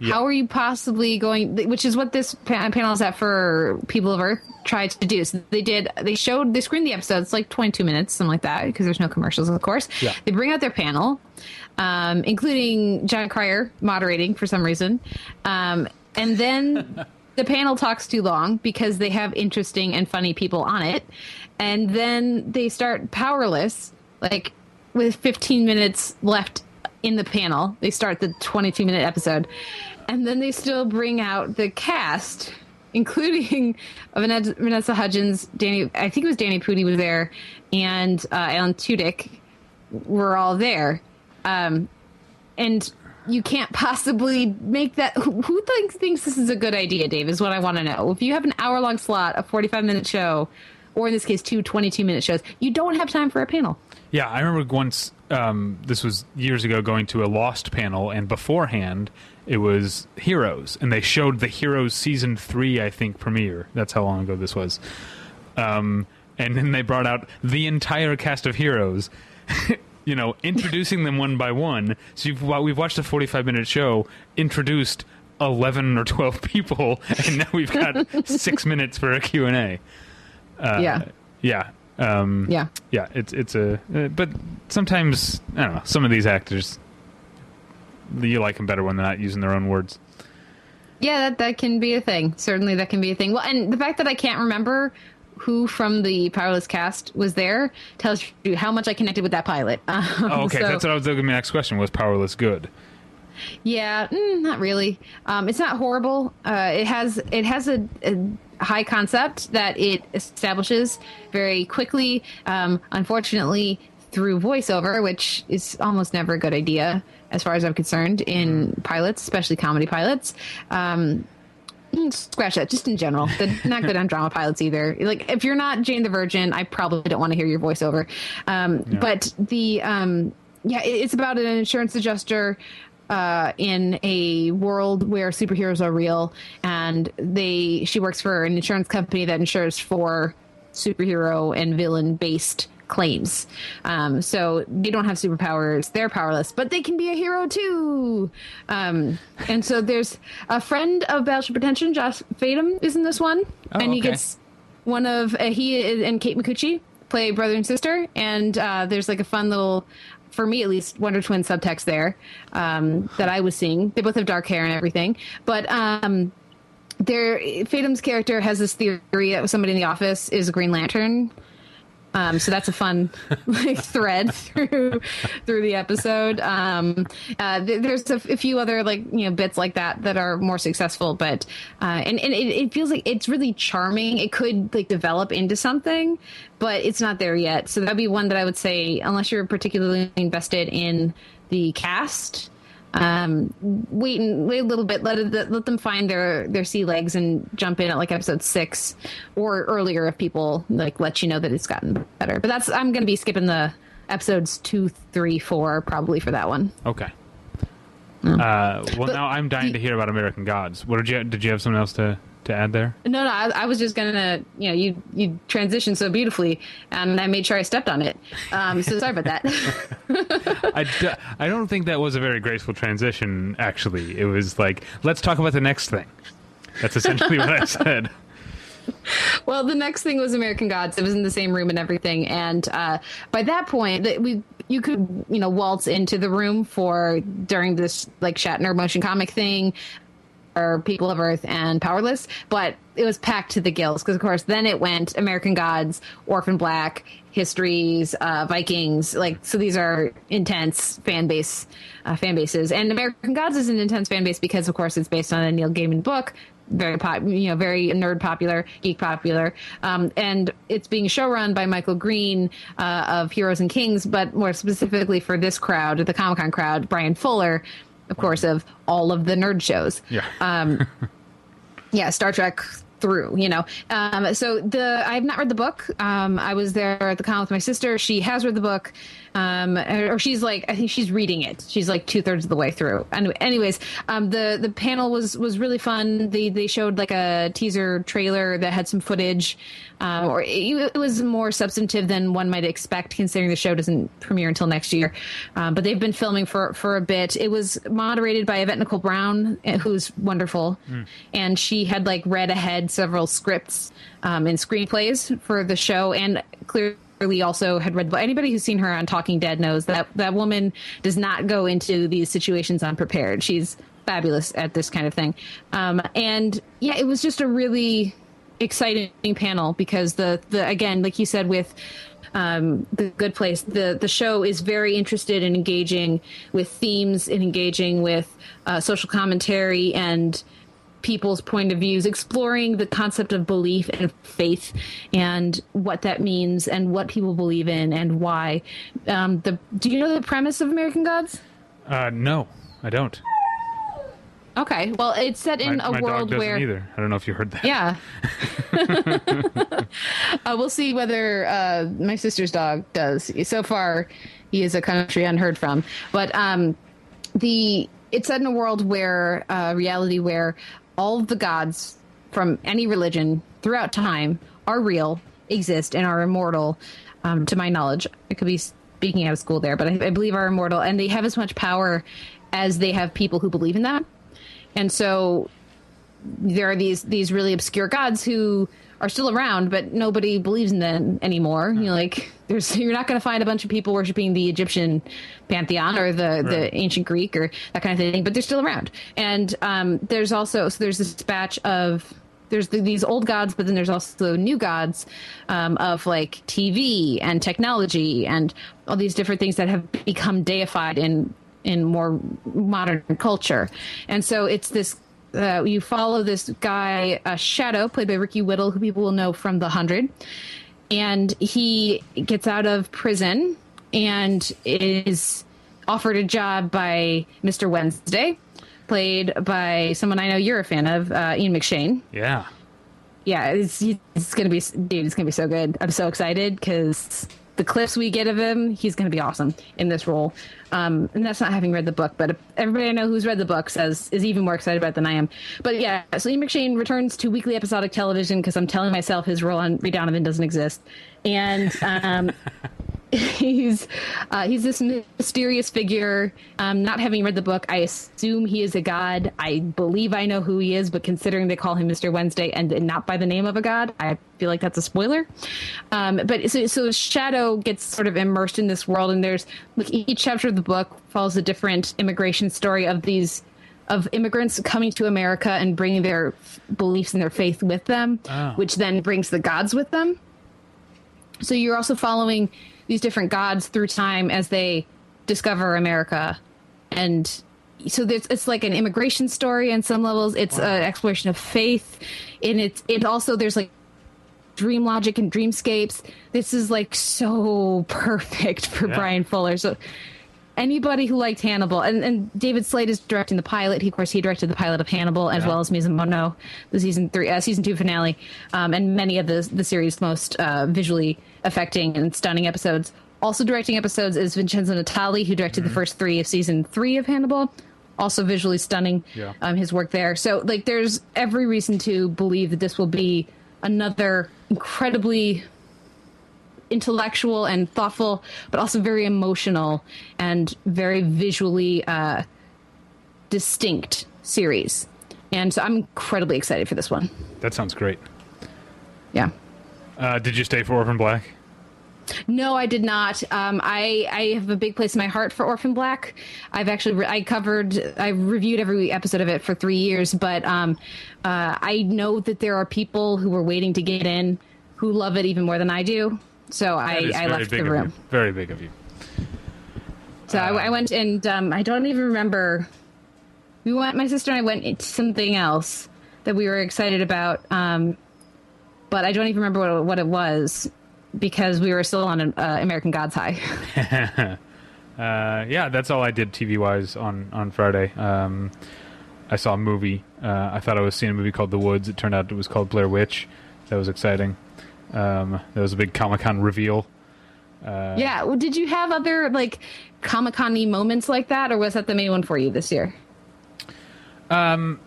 Yep. How are you possibly going, which is what this panel is at for People of Earth tried to do. So they did, they showed, they screened the episodes like twenty-two minutes, something like that, because there's no commercials, of course. Yeah. They bring out their panel, um, including John Cryer moderating for some reason. Um, and then the panel talks too long because they have interesting and funny people on it. And then they start powerless, like with fifteen minutes left in the panel. They start the twenty-two minute episode, and then they still bring out the cast, including Vanessa Hudgens, Danny, I think it was Danny Pudi was there, and uh, Alan Tudyk were all there. Um, and you can't possibly make that. Who, who thinks, thinks this is a good idea, Dave, is what I want to know. If you have an hour long slot, a forty-five minute show, or in this case, two twenty-two minute shows, you don't have time for a panel. Yeah, I remember once, um, this was years ago, going to a Lost panel, and beforehand it was Heroes, and they showed the Heroes season three, I think, premiere. That's how long ago this was. Um, and then they brought out the entire cast of Heroes, you know, introducing them one by one. So you've, well, we've watched a forty-five minute show, introduced eleven or twelve people, and now we've got six minutes for a Q and A. Uh, yeah. Yeah. Um, yeah, yeah, it's it's a uh, but sometimes I don't know, some of these actors you like them better when they're not using their own words. Yeah, that that can be a thing. Certainly, that can be a thing. Well, and the fact that I can't remember who from the Powerless cast was there tells you how much I connected with that pilot. Um, oh, okay, so, that's what I was looking at. My next question was Powerless good? Yeah, mm, not really. Um, it's not horrible. Uh, it has it has a. a high concept that it establishes very quickly, um, unfortunately through voiceover, which is almost never a good idea as far as I'm concerned in pilots, especially comedy pilots. Um, scratch that, just in general. They're not good on drama pilots either. Like, if you're not Jane the Virgin, I probably don't want to hear your voiceover. Um, yeah. But the, um, yeah, it's about an insurance adjuster Uh, in a world where superheroes are real, and they she works for an insurance company that insures for superhero and villain-based claims. Um, so they don't have superpowers. They're powerless, but they can be a hero too. Um, and so there's a friend of Battleship Pretension, Josh Fadem, is in this one. Oh, and he okay. gets one of... Uh, he and Kate Micucci play brother and sister, and uh, there's like a fun little... for me at least, Wonder Twin subtext there um, that I was seeing. They both have dark hair and everything. But um, their Fadem's character has this theory that somebody in the office is a Green Lantern. Um, so that's a fun like, thread through through the episode. Um, uh, th- there's a, f- a few other like you know bits like that that are more successful, but uh, and and it, it feels like it's really charming. It could like develop into something, but it's not there yet. So that'd be one that I would say, unless you're particularly invested in the cast, um, wait and wait a little bit. Let it, let them find their their sea legs and jump in at like episode six or earlier if people like let you know that it's gotten better. But that's I'm going to be skipping the episodes two, three, four probably for that one. Okay. Mm. Uh, well, but, now I'm dying to hear about American Gods. What did you did you have something else to, to add there? No, no, I, I was just going to you know you you transitioned so beautifully, and I made sure I stepped on it. Um, so sorry about that. I, do, I don't think that was a very graceful transition, actually. It was like, let's talk about the next thing. That's essentially what I said. Well, the next thing was American Gods. It was in the same room and everything. And uh, by that point, we you could, you know, waltz into the room for during this, like, Shatner motion comic thing. People of Earth and Powerless, but it was packed to the gills because, of course, then it went American Gods, Orphan Black, Histories, uh, Vikings. Like, so these are intense fan base, uh, fan bases, and American Gods is an intense fan base because, of course, it's based on a Neil Gaiman book, very pop, you know, very nerd popular, geek popular, um, and it's being showrun by Michael Green uh, of Heroes and Kings, but more specifically for this crowd, the Comic Con crowd, Brian Fuller. Of course, of all of the nerd shows. Yeah. um, yeah, Star Trek, through, you know. Um, so the I have not read the book. Um, I was there at the con with my sister. She has read the book, um, or she's like, I think she's reading it. She's like two thirds of the way through. And anyways, um, the the panel was was really fun. They they showed like a teaser trailer that had some footage, um, or it, it was more substantive than one might expect, considering the show doesn't premiere until next year. Um, but they've been filming for for a bit. It was moderated by Yvette Nicole Brown, who's wonderful, mm. and she had like read ahead several scripts um, and screenplays for the show, and clearly also had read. Anybody who's seen her on Talking Dead knows that that woman does not go into these situations unprepared. She's fabulous at this kind of thing. Um, and yeah, it was just a really exciting panel because the, the again, like you said, with um, The Good Place, the, the show is very interested in engaging with themes and engaging with uh, social commentary and people's point of views, exploring the concept of belief and faith and what that means and what people believe in and why. Um, the do you know the premise of American Gods? Uh, no, I don't. Okay, well, it's set in my, a my world dog where either. I don't know if you heard that. Yeah. uh, we'll see whether uh, my sister's dog does. So far, he is a country unheard from. But um, the it's set in a world where uh, reality where all of the gods from any religion throughout time are real, exist, and are immortal, um, to my knowledge. I could be speaking out of school there, but I, I believe are immortal, and they have as much power as they have people who believe in that. And so there are these these really obscure gods who are still around, but nobody believes in them anymore. You know, like there's you're not going to find a bunch of people worshiping the Egyptian pantheon or the, right. the ancient Greek or that kind of thing, but they're still around. And um, there's also so there's this batch of there's the, these old gods, but then there's also new gods um, of like T V and technology and all these different things that have become deified in in more modern culture. And so it's this. Uh, you follow this guy, uh, Shadow, played by Ricky Whittle, who people will know from The Hundred. And he gets out of prison and is offered a job by Mister Wednesday, played by someone I know you're a fan of, uh, Ian McShane. Yeah. Yeah, it's, it's going to be, dude, it's going to be so good. I'm so excited because the clips we get of him, he's going to be awesome in this role. Um, and that's not having read the book, but everybody I know who's read the book says is even more excited about it than I am. But yeah, so Ian McShane returns to weekly episodic television because I'm telling myself his role on Redonovan doesn't exist. And um, he's uh, he's this mysterious figure. Um, not having read the book, I assume he is a god. I believe I know who he is, but considering they call him Mister Wednesday and, and not by the name of a god, I feel like that's a spoiler. Um, but so, so Shadow gets sort of immersed in this world, and there's like each chapter of the book follows a different immigration story of these of immigrants coming to America and bringing their f- beliefs and their faith with them, oh. which then brings the gods with them. So you're also following these different gods through time as they discover America. And so there's, it's like an immigration story on some levels. It's wow. an exploration of faith. And it's, it also, there's like dream logic and dreamscapes. This is like so perfect for yeah. Brian Fuller. So anybody who liked Hannibal, and, and David Slade is directing the pilot. He, of course, he directed the pilot of Hannibal as yeah. well as Mizumono, the season three, uh, season two finale, um, and many of the the series' most uh, visually affecting and stunning episodes. Also directing episodes is Vincenzo Natali, who directed mm-hmm. the first three of season three of Hannibal. Also visually stunning, yeah. um, his work there. So, like, there's every reason to believe that this will be another incredibly intellectual and thoughtful, but also very emotional and very visually uh, distinct series. And so I'm incredibly excited for this one. That sounds great. Yeah. Uh, did you stay for Orphan Black? No, I did not. Um, I, I have a big place in my heart for Orphan Black. I've actually re- I covered I reviewed every episode of it for three years, but um, uh, I know that there are people who were waiting to get in who love it even more than I do. So I, I left the room. Very big of you. So uh, I, I went and um, I don't even remember. We went. My sister and I went to something else that we were excited about, um, but I don't even remember what, what it was because we were still on an, uh, American Gods high. uh, yeah, that's all I did T V wise on on Friday. Um, I saw a movie. Uh, I thought I was seeing a movie called The Woods. It turned out it was called Blair Witch. That was exciting. Um, that was a big Comic-Con reveal. Uh, yeah. Well, did you have other like Comic-Con-y moments like that, or was that the main one for you this year? Um,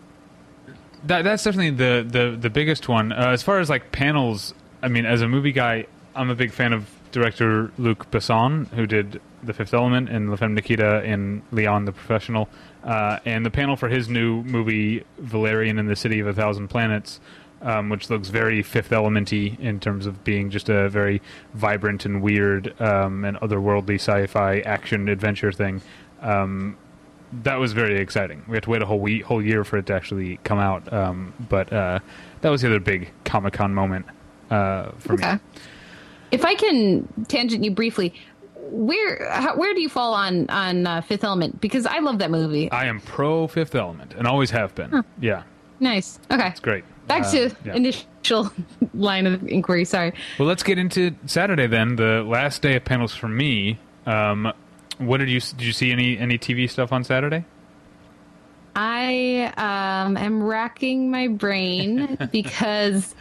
that that's definitely the the the biggest one. Uh, as far as like panels, I mean, as a movie guy, I'm a big fan of director Luc Besson, who did The Fifth Element and La Femme Nikita and Leon the Professional. Uh, and the panel for his new movie, Valerian and the City of a Thousand Planets, um, which looks very Fifth Element-y in terms of being just a very vibrant and weird um, and otherworldly sci-fi action adventure thing. Um, that was very exciting. We had to wait a whole week, whole year for it to actually come out. Um, but uh, that was the other big Comic-Con moment uh, for okay. me. If I can tangent you briefly, where how, where do you fall on on uh, Fifth Element? Because I love that movie. I am pro Fifth Element and always have been. Huh. Yeah. Nice. Okay. It's great. Back uh, to yeah. initial line of inquiry. Sorry. Well, let's get into Saturday then. The last day of panels for me. Um, what did you did you see any any T V stuff on Saturday? I um, am racking my brain because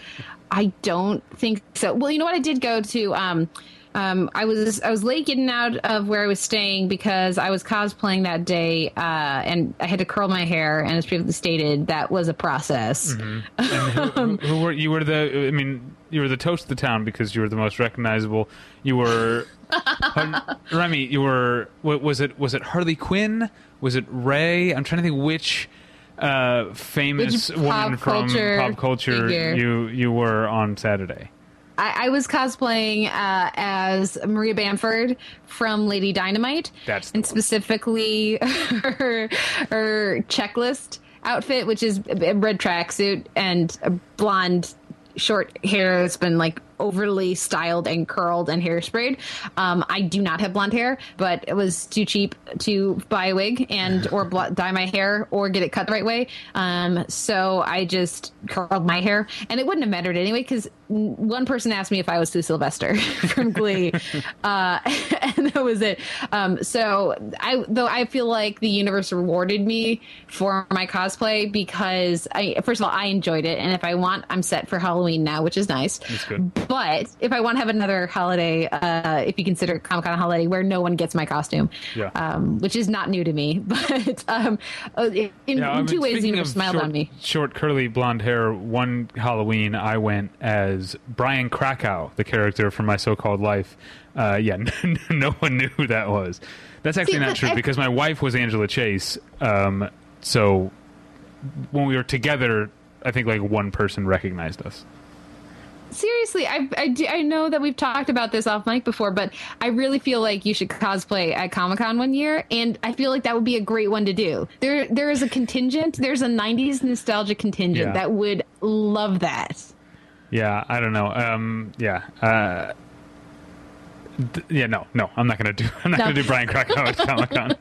I don't think so. Well, you know what? I did go to. Um, um, I was I was late getting out of where I was staying because I was cosplaying that day, uh, and I had to curl my hair. And as previously stated, that was a process. Mm-hmm. And who, who, who were you? Were the I mean, you were the toast of the town because you were the most recognizable. You were Remy. You were. What was it? Was it Harley Quinn? Was it Ray? I'm trying to think which. Uh, famous Which woman from pop culture figure. you you were on Saturday. I, I was cosplaying uh, as Maria Bamford from Lady Dynamite, That's and specifically her, her checklist outfit, which is a red tracksuit and a blonde short hair that's been like overly styled and curled and hairsprayed. Um, I do not have blonde hair, but it was too cheap to buy a wig and or bl- dye my hair or get it cut the right way. Um, so I just curled my hair, and it wouldn't have mattered anyway because one person asked me if I was Sue Sylvester from Glee, uh, and that was it. Um, so I though I feel like the universe rewarded me for my cosplay because I first of all I enjoyed it, and if I want, I'm set for Halloween now, which is nice. That's good. But if I want to have another holiday, uh, if you consider Comic-Con a holiday where no one gets my costume, yeah. um, which is not new to me, but um, in, yeah, in two mean, ways, the universe smiled short, on me. Short, curly, blonde hair. One Halloween, I went as Brian Krakow, the character from My So-Called Life. Uh, yeah, no, no one knew who that was. That's actually See, not true I, because my wife was Angela Chase. Um, so when we were together, I think like one person recognized us. Seriously, I, I, do, I know that we've talked about this off mic before, but I really feel like you should cosplay at Comic-Con one year, and I feel like that would be a great one to do. There, There is a contingent, there's a nineties nostalgia contingent yeah. that would love that. Yeah, I don't know. Um, yeah. Uh, th- yeah, no, no, I'm not going to do I'm not no. going to do Brian Krakow at Comic-Con.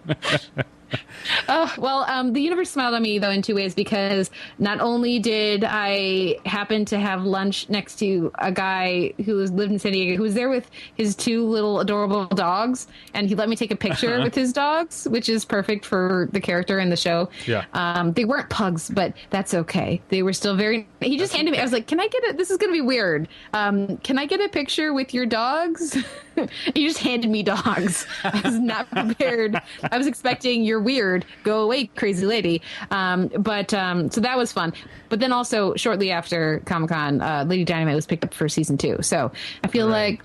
Oh, well, um, the universe smiled on me, though, in two ways, because not only did I happen to have lunch next to a guy who lived in San Diego, who was there with his two little adorable dogs, and he let me take a picture with his dogs, which is perfect for the character in the show. Yeah. Um, they weren't pugs, but that's okay. They were still very... He just that's handed okay. me... I was like, can I get a... This is going to be weird. Um, can I get a picture with your dogs? He just handed me dogs. I was not prepared. I was expecting your weird, go away, crazy lady. Um, but um, so that was fun. But then also shortly after Comic-Con, uh, Lady Dynamite was picked up for season two. So I feel right.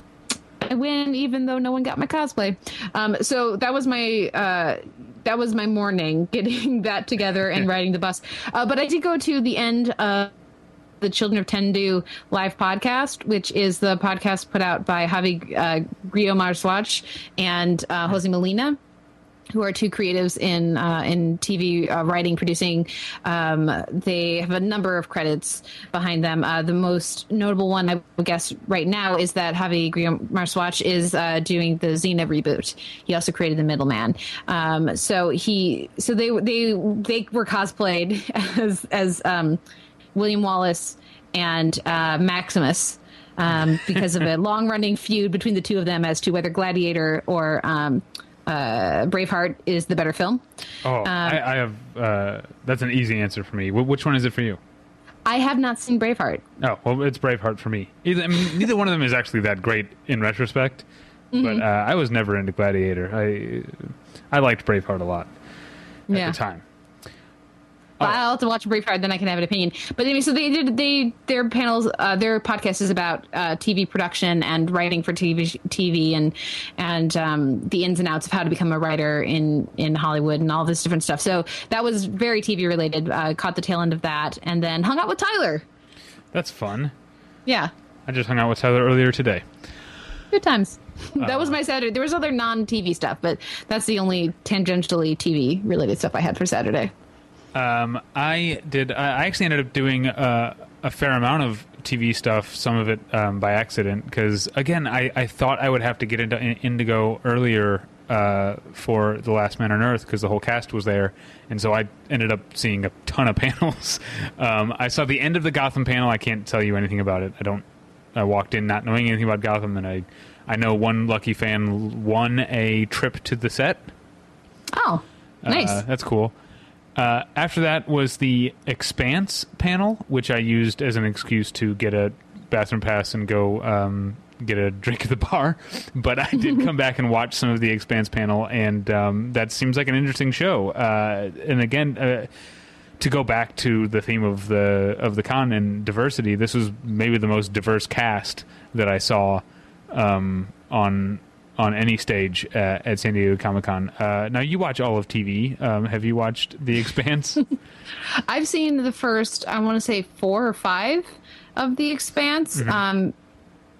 like I win, even though no one got my cosplay. Um, so that was my uh, that was my morning, getting that together and riding the bus. Uh, but I did go to the end of the Children of Tendu live podcast, which is the podcast put out by Javi uh, Griot-Marswatch and uh, Jose Molina, who are two creatives in uh, in T V uh, writing, producing. Um, they have a number of credits behind them. Uh, the most notable one, I would guess, right now is that Javi Griot-Marswatch is uh, doing the Xena reboot. He also created The Middleman. Um, so he, so they they they were cosplayed as as um, William Wallace and uh, Maximus. Um, because of a long-running feud between the two of them as to whether Gladiator or um, uh, Braveheart is the better film. Oh, um, I, I have, uh, that's an easy answer for me. W- which one is it for you? I have not seen Braveheart. Oh, well, it's Braveheart for me. Either, I mean, neither one of them is actually that great in retrospect, mm-hmm. but uh, I was never into Gladiator. I I liked Braveheart a lot at yeah. the time. Well, I'll have to watch Braveheart, then I can have an opinion. But anyway, so they did they their panels, uh, their podcast is about uh, T V production and writing for T V, T V and and um, the ins and outs of how to become a writer in, in Hollywood and all this different stuff. So that was very T V related. Uh, caught the tail end of that, and then hung out with Tyler. That's fun. Yeah, I just hung out with Tyler earlier today. Good times. Uh, that was my Saturday. There was other non-T V stuff, but that's the only tangentially T V related stuff I had for Saturday. Um, I did. I actually ended up doing uh, a fair amount of T V stuff. Some of it um, by accident, because again, I, I thought I would have to get into Indigo earlier uh, for The Last Man on Earth because the whole cast was there, and so I ended up seeing a ton of panels. um, I saw the end of the Gotham panel. I can't tell you anything about it. I don't. I walked in not knowing anything about Gotham, and I I know one lucky fan won a trip to the set. Oh, nice! Uh, that's cool. Uh, after that was the Expanse panel, which I used as an excuse to get a bathroom pass and go um, get a drink at the bar. But I did come back and watch some of the Expanse panel, and um, that seems like an interesting show. Uh, and again, uh, to go back to the theme of the of the con and diversity, this was maybe the most diverse cast that I saw um, on. on any stage uh, at San Diego Comic Con. Uh, now, you watch all of T V. Um, have you watched The Expanse? I've seen the first, I want to say, four or five of The Expanse. Mm-hmm. Um,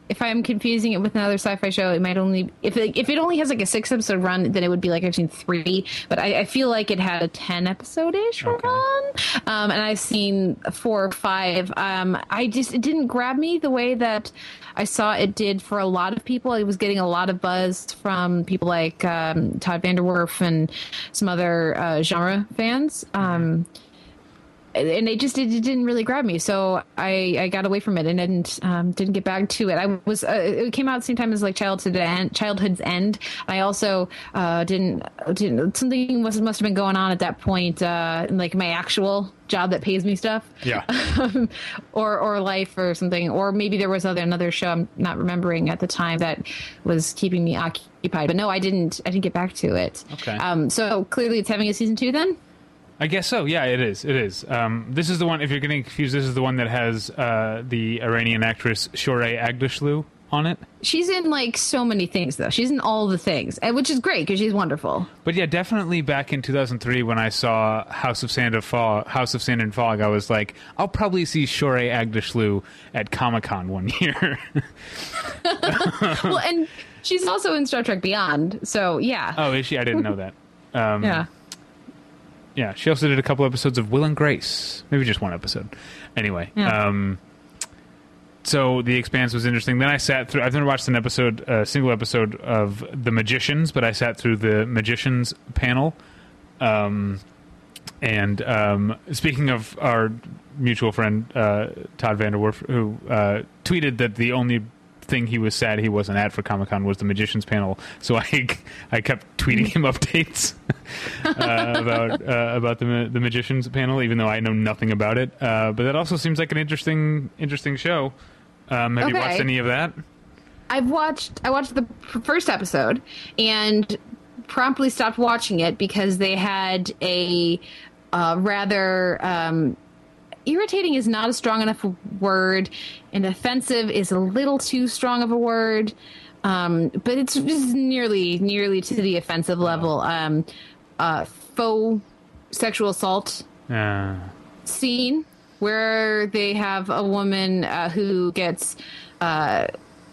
if I'm confusing it with another sci-fi show, it might only... If it, if it only has like a six-episode run, then it would be like I've seen three. But I, I feel like it had a ten-episode-ish okay. run. Um, and I've seen four or five. Um, I just... It didn't grab me the way that... I saw it did for a lot of people. It was getting a lot of buzz from people like um, Todd Vanderwerf and some other uh, genre fans. Um, and it just it didn't really grab me. So I, I got away from it and didn't, um, didn't get back to it. I was uh, It came out at the same time as like Childhood End, Childhood's End. I also uh, didn't, didn't... Something must, must have been going on at that point, uh, like my actual... job that pays me stuff, yeah, um, or or life or something, or maybe there was other another show I'm not remembering at the time that was keeping me occupied. But no, I didn't. I didn't get back to it. Okay. Um. So clearly, it's having a season two then. I guess so. Yeah, it is. It is. Um. This is the one. If you're getting confused, this is the one that has uh the Iranian actress Shoreh Aghdashloo on it. She's in like so many things though. She's in all the things, which is great because she's wonderful. But yeah, definitely back in two thousand three when I saw House of Sand and Fog, House of Sand and Fog, I was like, I'll probably see Shoreh Aghdashloo at Comic-Con one year. Well, and she's also in Star Trek Beyond, so yeah. Oh, is she? I didn't know that. Um, yeah. Yeah, she also did a couple episodes of Will and Grace. Maybe just one episode. Anyway, yeah. um So The Expanse was interesting. Then I sat through... I've never watched an episode, a single episode of The Magicians, but I sat through The Magicians panel. Um, and um, speaking of our mutual friend, uh, Todd Vanderwerf, who uh, tweeted that the only thing he was sad he wasn't at for Comic-Con was The Magicians panel. So I, I kept tweeting him updates uh, about uh, about the, the Magicians panel, even though I know nothing about it. Uh, but that also seems like an interesting interesting show. Um, have okay. you watched any of that? I've watched. I watched the first episode and promptly stopped watching it because they had a uh, rather um, irritating is not a strong enough word, and offensive is a little too strong of a word. Um, but it's just nearly, nearly to the offensive level. Um, uh, faux sexual assault uh. scene. Where they have a woman uh, who gets, uh,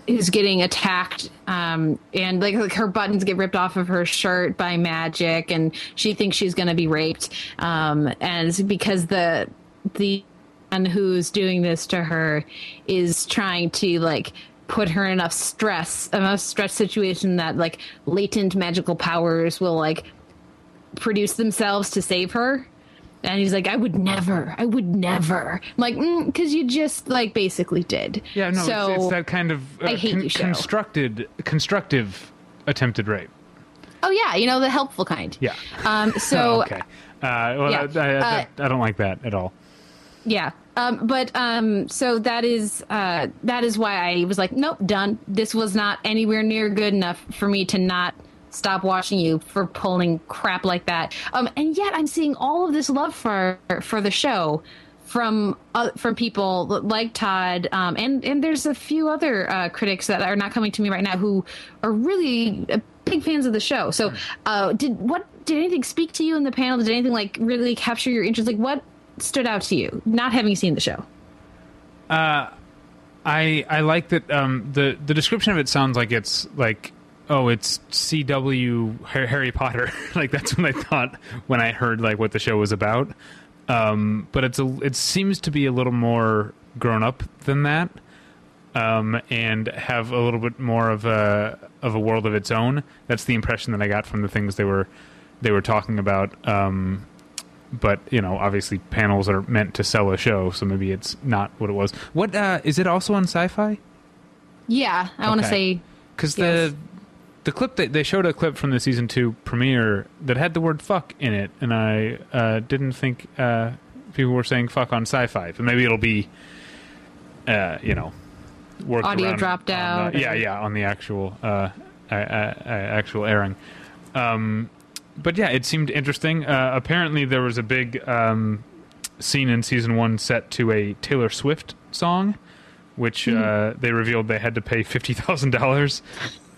who's getting attacked, um, and like, like her buttons get ripped off of her shirt by magic, and she thinks she's going to be raped, um, and it's because the the man who's doing this to her is trying to like put her in enough stress, enough stress situation that like latent magical powers will like produce themselves to save her. And he's like, I would never, I would never. I'm like, mm, cause you just like basically did. Yeah, no, so, it's, it's that kind of uh, I hate con- you show. constructed, constructive attempted rape. Oh, yeah. You know, the helpful kind. Yeah. Um, so, oh, okay. Uh, well, yeah. I, I, I, I don't like that at all. Yeah. Um, but um, so that is uh, that is why I was like, nope, done. This was not anywhere near good enough for me to not stop watching you for pulling crap like that. Um, and yet I'm seeing all of this love for for the show from uh, from people like Todd. Um, and, and there's a few other uh, critics that are not coming to me right now who are really big fans of the show. So uh, did what did anything speak to you in the panel? Did anything like really capture your interest? Like what stood out to you, not having seen the show? Uh, I I like that um, the the description of it sounds like it's like, oh, it's C W Harry Potter. Like that's what I thought when I heard like what the show was about. Um, but it's a, it seems to be a little more grown up than that, um, and have a little bit more of a of a world of its own. That's the impression that I got from the things they were they were talking about. Um, But, you know, obviously panels are meant to sell a show, so maybe it's not what it was. What uh, is it also on Sci-Fi? Yeah, I okay. want to say... Because yes. the the clip that they showed a clip from the season two premiere that had the word fuck in it, and I uh, didn't think uh, people were saying fuck on Sci-Fi. But maybe it'll be, uh, you know, worked audio around dropped on, out. Uh, yeah, yeah, on the actual uh, uh, uh, actual airing. Um But yeah, it seemed interesting. Uh, apparently, there was a big um, scene in season one set to a Taylor Swift song, which mm. uh, they revealed they had to pay fifty thousand dollars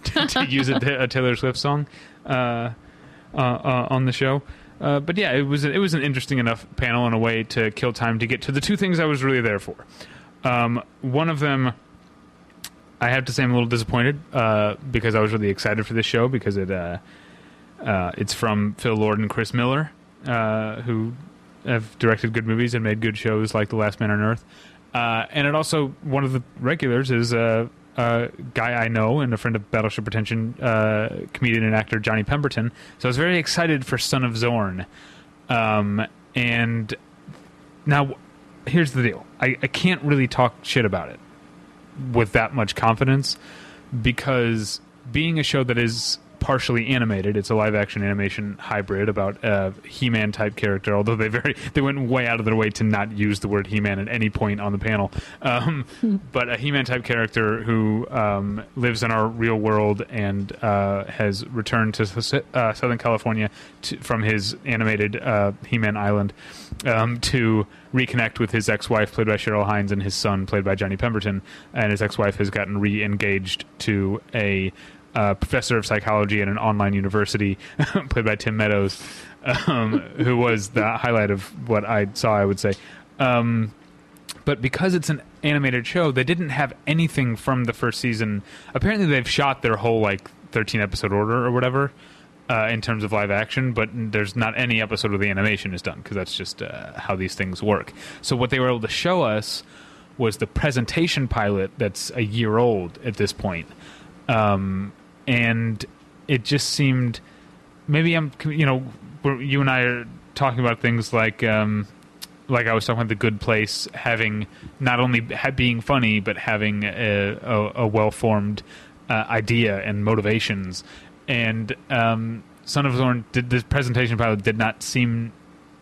to use a, a Taylor Swift song uh, uh, uh, on the show. Uh, but yeah, it was it was an interesting enough panel in a way to kill time to get to the two things I was really there for. Um, one of them, I have to say, I'm a little disappointed uh, because I was really excited for this show because it. Uh, Uh, it's from Phil Lord and Chris Miller, uh, who have directed good movies and made good shows like The Last Man on Earth. Uh, and it also, one of the regulars is a, a guy I know and a friend of Battleship Pretension, uh, comedian and actor Johnny Pemberton. So I was very excited for Son of Zorn. Um, and now, here's the deal. I, I can't really talk shit about it with that much confidence because being a show that is... partially animated. It's a live-action animation hybrid about a He-Man type character. Although they very they went way out of their way to not use the word He-Man at any point on the panel. Um, but a He-Man type character who um, lives in our real world and uh, has returned to uh, Southern California to, from his animated uh, He-Man Island um, to reconnect with his ex-wife, played by Cheryl Hines, and his son, played by Johnny Pemberton. And his ex-wife has gotten re-engaged to a Uh, professor of psychology at an online university, played by Tim Meadows, um, who was the highlight of what I saw, I would say. Um, but because it's an animated show, they didn't have anything from the first season. Apparently they've shot their whole, like, thirteen-episode order or whatever uh, in terms of live action, but there's not any episode where the animation is done, because that's just uh, how these things work. So what they were able to show us was the presentation pilot that's a year old at this point. Um, and it just seemed, maybe I'm, you know, we're, you and I are talking about things like, um, like I was talking about The Good Place, having not only ha- being funny, but having a, a, a well-formed uh, idea and motivations. And um, Son of Zorn, did, this presentation pilot did not seem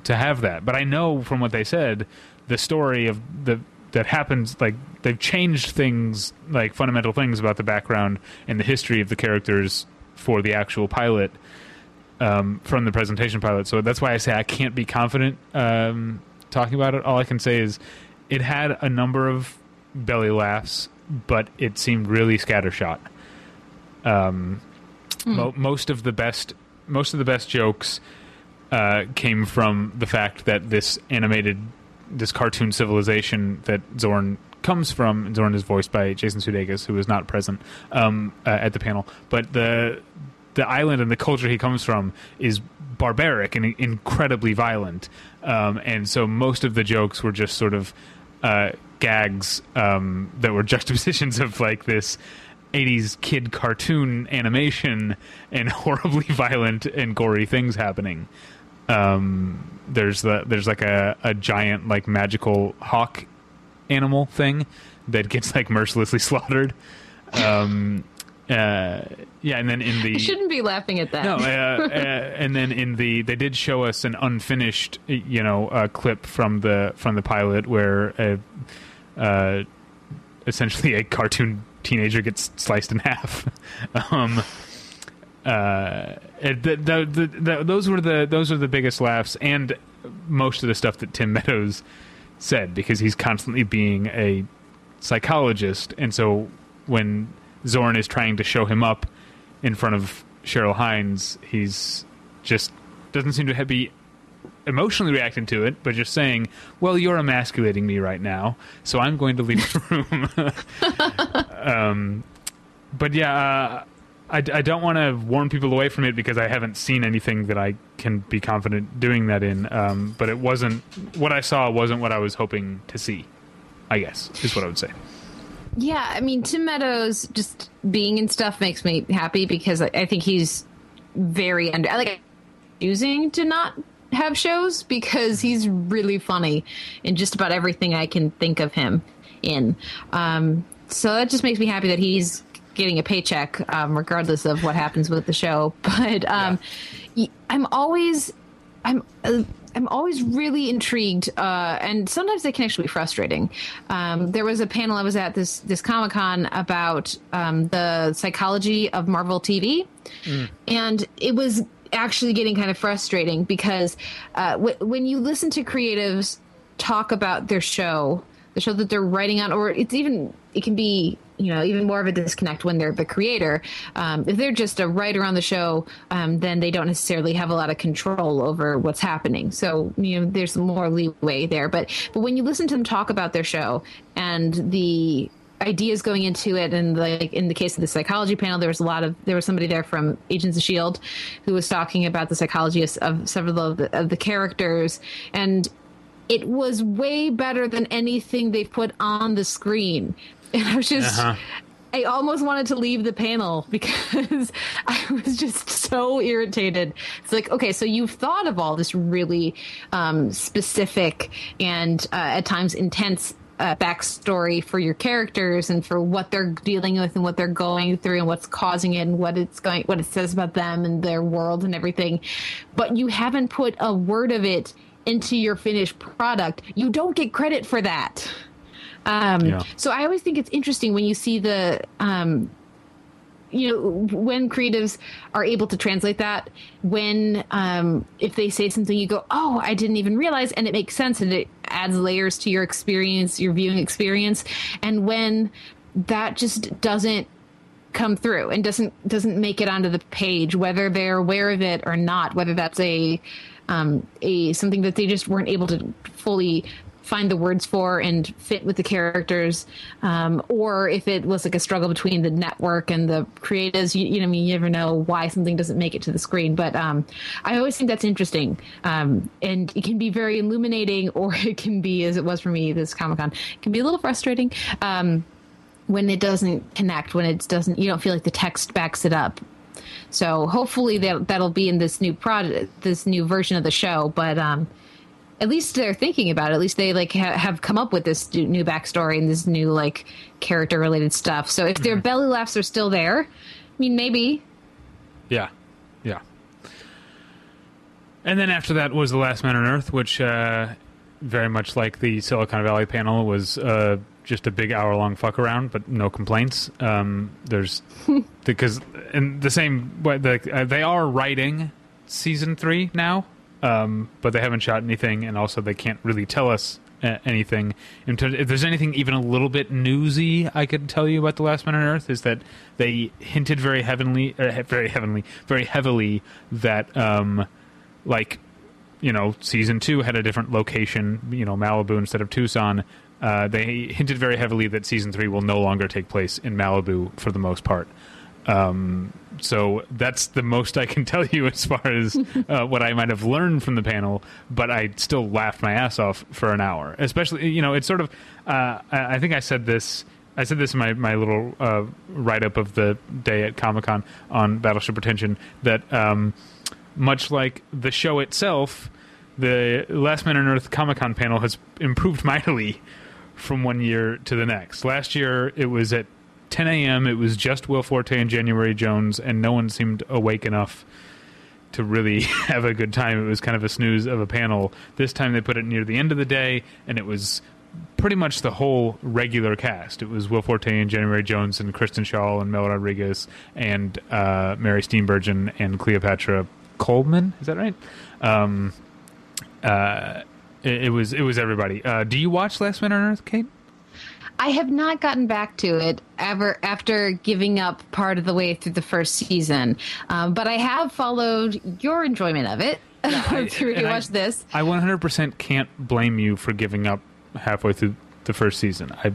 to have that. But I know from what they said, the story of the... that happens, like, they've changed things, like, fundamental things about the background and the history of the characters for the actual pilot um, from the presentation pilot. So that's why I say I can't be confident um, talking about it. All I can say is it had a number of belly laughs, but it seemed really scattershot. Um, mm. mo- most of the best, most of the best jokes uh, came from the fact that this animated... this cartoon civilization that Zorn comes from. Zorn is voiced by Jason Sudeikis, who is not present um, uh, at the panel. But the the island and the culture he comes from is barbaric and incredibly violent. Um, and so most of the jokes were just sort of uh, gags um, that were juxtapositions of like this eighties kid cartoon animation and horribly violent and gory things happening. Um, there's the there's like a, a giant like magical hawk animal thing that gets like mercilessly slaughtered. Um, Uh, yeah, and then in the... You shouldn't be laughing at that. No, uh, uh, and then in the... They did show us an unfinished, you know, uh, clip from the from the pilot where a, uh, essentially a cartoon teenager gets sliced in half. um, uh, the, the, the, the, those were the those were the biggest laughs, and most of the stuff that Tim Meadows said, because he's constantly being a psychologist, and so when Zorn is trying to show him up in front of Cheryl Hines, he's just doesn't seem to be emotionally reacting to it, but just saying, well, you're emasculating me right now, so I'm going to leave the room. um, but yeah, uh, I, I don't want to warn people away from it because I haven't seen anything that I can be confident doing that in. Um, but it wasn't, what I saw wasn't what I was hoping to see, I guess, is what I would say. Yeah, I mean, Tim Meadows just being in stuff makes me happy because I, I think he's very under, like, choosing to not have shows because he's really funny in just about everything I can think of him in. Um, so that just makes me happy that he's getting a paycheck, um, regardless of what happens with the show. But um, yeah. I'm always, I'm. Uh, I'm always really intrigued, uh, and sometimes they can actually be frustrating. Um, there was a panel I was at this this Comic-Con about um, the psychology of Marvel T V, mm. and it was actually getting kind of frustrating because uh, w- when you listen to creatives talk about their show, the show that they're writing on, or it's even it can be you know even more of a disconnect when they're the creator. Um, if they're just a writer on the show, um, then they don't necessarily have a lot of control over what's happening. So you know there's more leeway there. But but when you listen to them talk about their show and the ideas going into it, and like in the case of the psychology panel, there was a lot of there was somebody there from Agents of S H I E L D who was talking about the psychology of, of several of the, of the characters and. It was way better than anything they put on the screen. And I was just, uh-huh. I almost wanted to leave the panel because I was just so irritated. It's like, okay, so you've thought of all this really um, specific and uh, at times intense uh, backstory for your characters and for what they're dealing with and what they're going through and what's causing it and what it's going, what it says about them and their world and everything. But you haven't put a word of it into your finished product. You don't get credit for that. Um, yeah. So I always think it's interesting when you see the, um, you know, when creatives are able to translate that, when um, if they say something, you go, oh, I didn't even realize. And it makes sense. And it adds layers to your experience, your viewing experience. And when that just doesn't come through and doesn't, doesn't make it onto the page, whether they're aware of it or not, whether that's a, Um, a something that they just weren't able to fully find the words for and fit with the characters, um, or if it was like a struggle between the network and the creatives. You, you know, I mean, you never know why something doesn't make it to the screen. But um, I always think that's interesting, um, and it can be very illuminating, or it can be, as it was for me this Comic-Con, it can be a little frustrating um, when it doesn't connect, when it doesn't. You don't feel like the text backs it up. So hopefully that, that'll be in this new product, this new version of the show. But um, at least they're thinking about it. At least they like ha- have come up with this new backstory and this new like character related stuff. So if their mm-hmm. belly laughs are still there, I mean, maybe. Yeah. Yeah. And then after that was The Last Man on Earth, which uh, very much like the Silicon Valley panel was uh, just a big hour long fuck around, but no complaints. Um, there's because in the same way the, they are writing season three now, um, but they haven't shot anything. And also they can't really tell us uh, anything. In terms, if there's anything even a little bit newsy I could tell you about The Last Man on Earth is that they hinted very heavenly, or very heavenly, very heavily that um, like, you know, season two had a different location, you know, Malibu instead of Tucson. Uh, they hinted very heavily that season three will no longer take place in Malibu for the most part. Um, so that's the most I can tell you as far as uh, what I might have learned from the panel, but I still laughed my ass off for an hour. Especially, you know, it's sort of, uh, I think I said this, I said this in my, my little uh, write-up of the day at Comic-Con on Battleship Pretension, that um, much like the show itself, the Last Man on Earth Comic-Con panel has improved mightily from one year to the next. Last year, it was at ten a.m. It was just Will Forte and January Jones, and no one seemed awake enough to really have a good time. It was kind of a snooze of a panel. This time they put it near the end of the day, and it was pretty much the whole regular cast. It was Will Forte and January Jones and Kristen Schaal and Mel Rodriguez and uh, Mary Steenburgen and Cleopatra Coleman. Is that right? Um, uh, it, it was it was everybody. Uh, do you watch Last Man on Earth, Kate? I have not gotten back to it ever after giving up part of the way through the first season, um, but I have followed your enjoyment of it yeah, through you watch I, this. I one hundred percent can't blame you for giving up halfway through the first season. I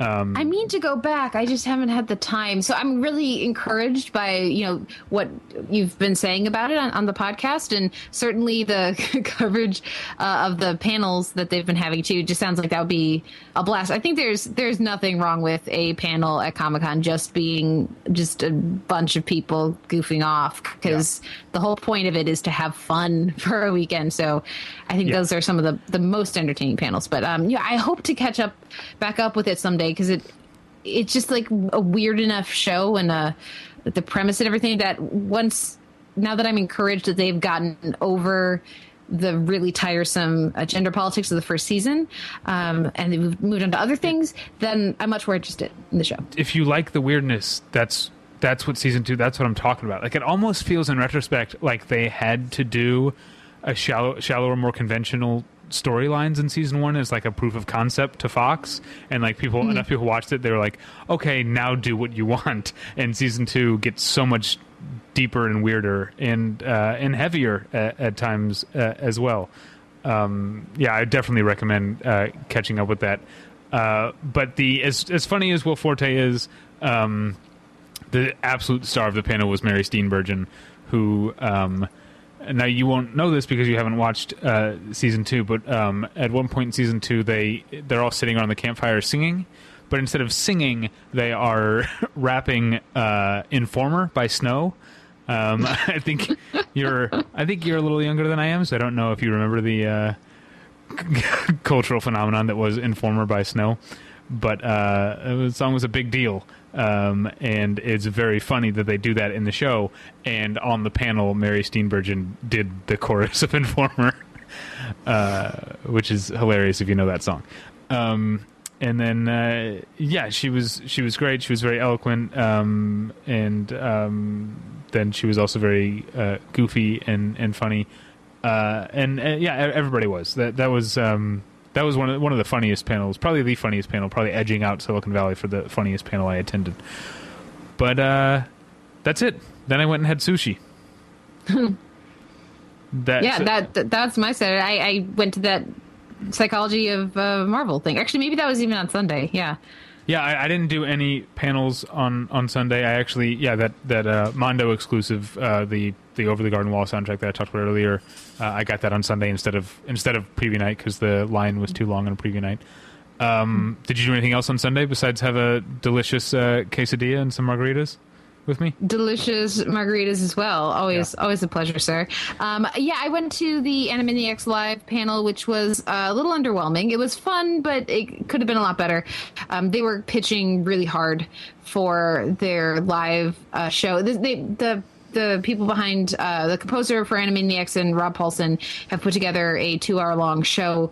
um, I mean to go back. I just haven't had the time. So I'm really encouraged by, you know, what you've been saying about it on, on the podcast, and certainly the coverage uh, of the panels that they've been having too. It just sounds like that would be a blast. I think there's there's nothing wrong with a panel at Comic-Con just being just a bunch of people goofing off, because yeah. the whole point of it is to have fun for a weekend. So I think yeah. those are some of the, the most entertaining panels. But um, yeah, I hope to catch up back up with it someday. Because it, it's just like a weird enough show, and uh, the premise and everything, that once, now that I'm encouraged that they've gotten over the really tiresome uh, gender politics of the first season, um, and they've moved on to other things, then I'm much more interested in the show. If you like the weirdness, that's that's what season two. That's what I'm talking about. Like, it almost feels in retrospect like they had to do a shallow, shallower, more conventional storylines in season one is like a proof of concept to Fox, and like people mm-hmm. enough people watched it, they were like, okay, now do what you want. And season two gets so much deeper and weirder and uh and heavier at, at times uh, as well. Um yeah, I definitely recommend uh catching up with that. Uh but the as as funny as Will Forte is, um the absolute star of the panel was Mary Steenburgen, who um now, you won't know this because you haven't watched uh, season two, but um, at one point in season two, they, they're all sitting around the campfire singing. But instead of singing, they are rapping uh, Informer by Snow. Um, I think you're I think you're a little younger than I am, so I don't know if you remember the uh, cultural phenomenon that was Informer by Snow. But uh, the song was a big deal. Um, and it's very funny that they do that in the show. And on the panel, Mary Steenburgen did the chorus of Informer, uh, which is hilarious if you know that song. Um, and then, uh, yeah, she was she was great. She was very eloquent, um, and um, then she was also very uh, goofy and and funny. Uh, and uh, yeah, everybody was. That that was. Um, That was one of, one of the funniest panels, probably the funniest panel, probably edging out Silicon Valley for the funniest panel I attended. But uh, that's it. Then I went and had sushi. that's yeah, that, that that's my Saturday. I, I went to that Psychology of uh, Marvel thing. Actually, maybe that was even on Sunday. Yeah. Yeah, I, I didn't do any panels on, on Sunday. I actually, yeah, that that uh, Mondo exclusive, uh, the the Over the Garden Wall soundtrack that I talked about earlier, uh, I got that on Sunday instead of instead of preview night because the line was too long on preview night. Um, did you do anything else on Sunday besides have a delicious uh, quesadilla and some margaritas with me? Delicious margaritas as well. Always, yeah. always a pleasure, sir. Um, yeah, I went to the Animaniacs Live panel, which was uh, a little underwhelming. It was fun, but it could have been a lot better. Um, they were pitching really hard for their live uh, show. They, they, the the people behind uh, the composer for Animaniacs and Rob Paulsen have put together a two-hour long show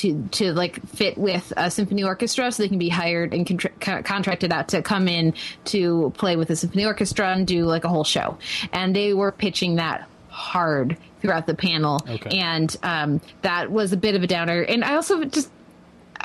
to to like fit with a symphony orchestra, so they can be hired and contra- contracted out to come in to play with the symphony orchestra and do like a whole show. And they were pitching that hard throughout the panel. Okay. And um, that was a bit of a downer. And I also just,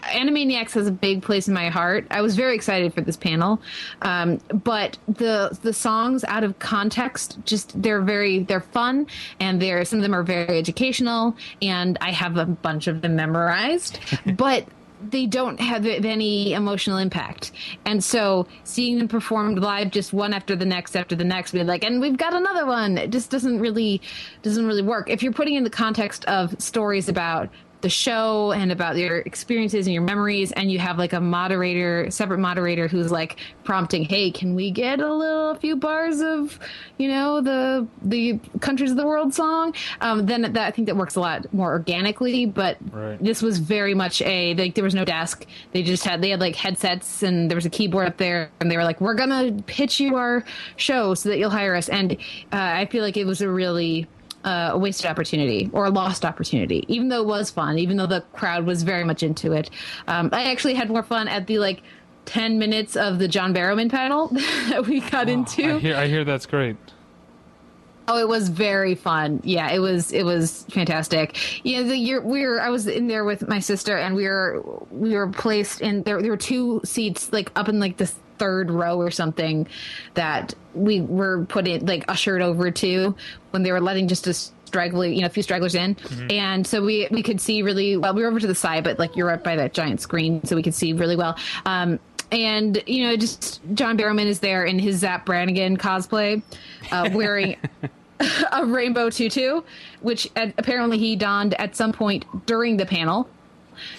Animaniacs has a big place in my heart. I was very excited for this panel, um, but the the songs out of context, just they're very they're fun, and they're some of them are very educational, and I have a bunch of them memorized, but they don't have any emotional impact. And so seeing them performed live, just one after the next after the next, be like, and we've got another one. It just doesn't really doesn't really work if you're putting in the context of stories about the show and about your experiences and your memories, and you have like a moderator, separate moderator who's like prompting, hey, can we get a little a few bars of, you know, the the Countries of the World song, um then that, I think that works a lot more organically. But right. This was very much a, like, there was no desk. They just had, they had like headsets and there was a keyboard up there, and they were like, we're gonna pitch you our show so that you'll hire us. And uh, I feel like it was a really Uh, a wasted opportunity, or a lost opportunity, even though it was fun, even though the crowd was very much into it. Um, I actually had more fun at the like ten minutes of the John Barrowman panel that we got oh, into. I hear, I hear that's great. Oh, it was very fun. Yeah, it was. It was fantastic. Yeah, the year we were, I was in there with my sister, and we were we were placed in there. There were two seats like up in like this third row or something that we were put in, like ushered over to when they were letting just a straggler, you know, a few stragglers in. Mm-hmm. And so we, we could see really well. We were over to the side, but like you're up by that giant screen, so we could see really well. Um, and, you know, just John Barrowman is there in his Zap Brannigan cosplay, uh, wearing a rainbow tutu, which apparently he donned at some point during the panel,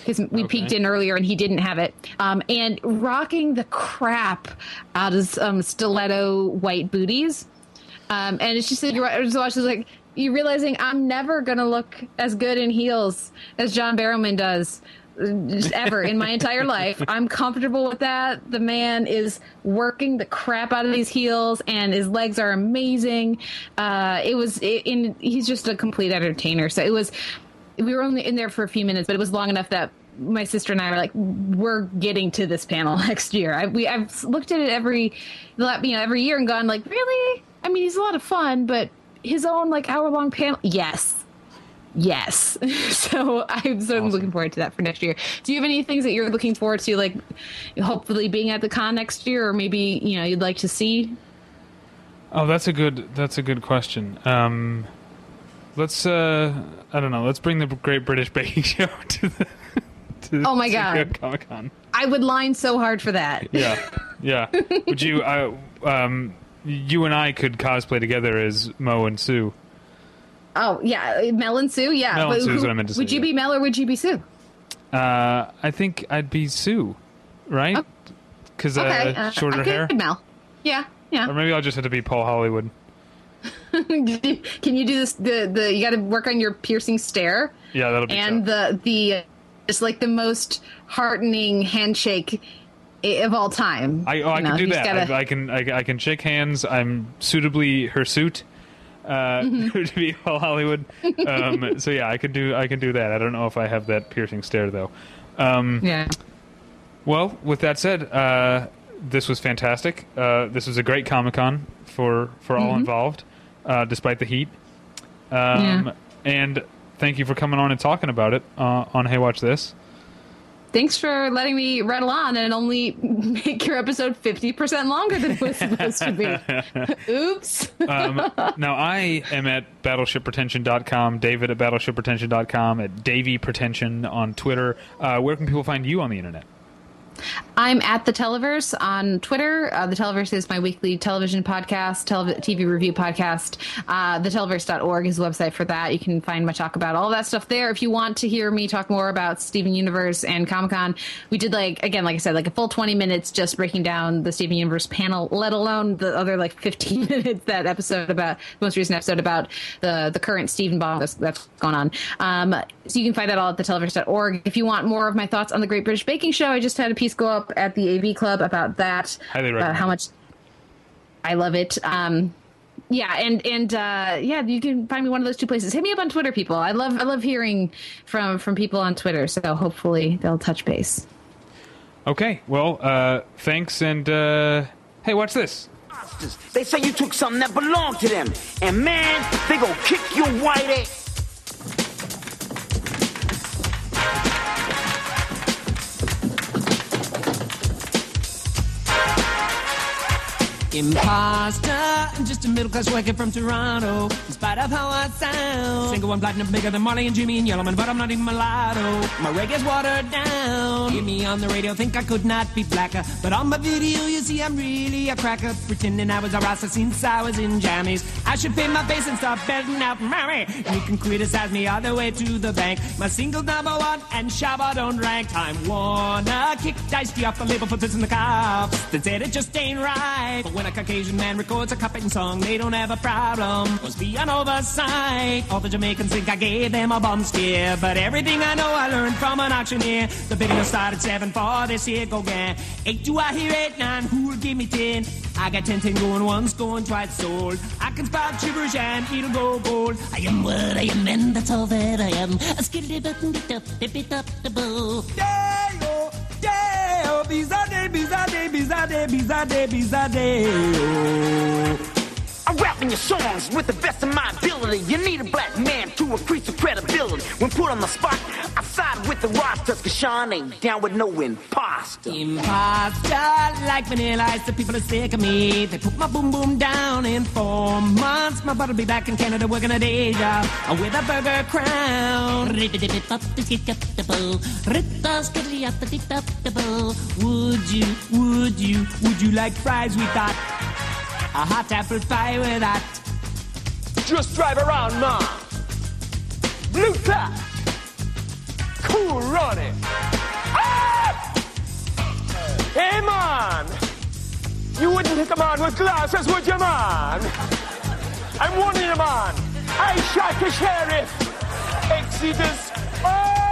because we okay. peeked in earlier and he didn't have it, um, and rocking the crap out of um, stiletto white booties, um, and it's just like, you're just watching, like, you realizing I'm never gonna look as good in heels as John Barrowman does ever in my entire life. I'm comfortable with that. The man is working the crap out of these heels, and his legs are amazing. Uh, it was, it, in, he's just a complete entertainer. So it was. We were only in there for a few minutes, but it was long enough that my sister and I were like, we're getting to this panel next year. I, we, I've looked at it every, you know, every year and gone like, really? I mean, he's a lot of fun, but his own like hour long panel. Yes. Yes. so I'm so awesome. looking forward to that for next year. Do you have any things that you're looking forward to, like hopefully being at the con next year, or maybe, you know, you'd like to see? Oh, that's a good, that's a good question. Um, Let's, uh, I don't know, let's bring the Great British Baking Show to the to Oh my God. Comic Con. I would line so hard for that. Yeah, yeah. Would you, I, um, you and I could cosplay together as Mo and Sue. Oh, yeah, Mel and Sue, yeah. Mel and Sue is what I meant to say. Would you be Mel or would you be Sue? Uh, I think I'd be Sue, right? Because oh. okay. uh, uh, shorter I could hair? Be Mel. Yeah, yeah. Or maybe I'll just have to be Paul Hollywood. Can you do this? The the you got to work on your piercing stare. Yeah, that'll be. And tough. the the it's like the most heartening handshake of all time. I oh, I know, can do that. Gotta... I, I can I, I can shake hands. I'm suitably hirsute uh, mm-hmm. to be all Hollywood. Um, so yeah, I can do I can do that. I don't know if I have that piercing stare though. Um, yeah. Well, with that said, uh, this was fantastic. Uh, this was a great Comic-Con for for all mm-hmm. involved. Uh, despite the heat. Um, yeah. And thank you for coming on and talking about it uh, on Hey Watch This. Thanks for letting me rattle on and only make your episode fifty percent longer than it was supposed to be. Oops. um, now, I am at battleship pretension dot com, David at battleship pretension dot com, at Davey Pretension on Twitter. Uh, where can people find you on the internet? I'm at the Televerse on Twitter. Uh, the Televerse is my weekly television podcast, tele- T V review podcast. Uh, the televerse dot org is the website for that. You can find my talk about all that stuff there. If you want to hear me talk more about Steven Universe and Comic-Con, we did, like, again, like I said, like a full twenty minutes just breaking down the Steven Universe panel, let alone the other like fifteen minutes, that episode about, the most recent episode about the, the current Steven bomb that's, that's going on. Um, so you can find that all at the televerse dot org. If you want more of my thoughts on the Great British Baking Show, I just had a piece go up at the A V Club about that. Highly recommend. Uh, how much I love it. Um, yeah, and and uh, yeah, you can find me one of those two places. Hit me up on Twitter, people. I love I love hearing from from people on Twitter. So hopefully they'll touch base. Okay. Well, uh, thanks, and uh, hey, watch this. They say you took something that belonged to them, and man, they gonna kick your white ass. Imposter, I'm just a middle-class worker from Toronto. In spite of how I sound, single and platinum, bigger than Marley and Jimmy and Yellowman, but I'm not even mulatto. My reggae's watered down. Hear me on the radio, think I could not be blacker, but on my video, you see I'm really a cracker, pretending I was a rasta since I was in jammies. I should pay my face and start belting out mommy. You can criticize me all the way to the bank. My single's number one and Shabba don't rank. I'm wanna kick Dicey off the label for this in the cops that said it just ain't right. But when a Caucasian man records a cupping song, they don't have a problem. Must be an oversight. All the Jamaicans think I gave them a bum steer, but everything I know I learned from an auctioneer. The bidding will start at seven for this here go gang. Eight do I hear eight, nine, who'll give me ten? I got ten, ten going once, going twice sold. I can spot gibberish and it'll go gold. I am what I am and that's all that I am. A skitty bit and bit up, they bit up the bull. Day-oh, day-oh, bizarre, bizarre, bizarre, bizarre, bizarre. I'm rapping your songs with the best of my ability. You need a black man to increase your credibility. When put on the spot, I side with the rosters, cause Sean ain't down with no imposter. Imposter, like Vanilla Ice, the people are sick of me. They put my boom boom down in four months. My butt'll be back in Canada working a day job with a burger crown. Would you, would you, would you like fries with that? A hot apple pie with that. Just drive around now. Blue top. Cool running. Ah! Hey man, you wouldn't hit a man with glasses, would you man? I'm warning you man. I shot the sheriff. Exodus. Oh!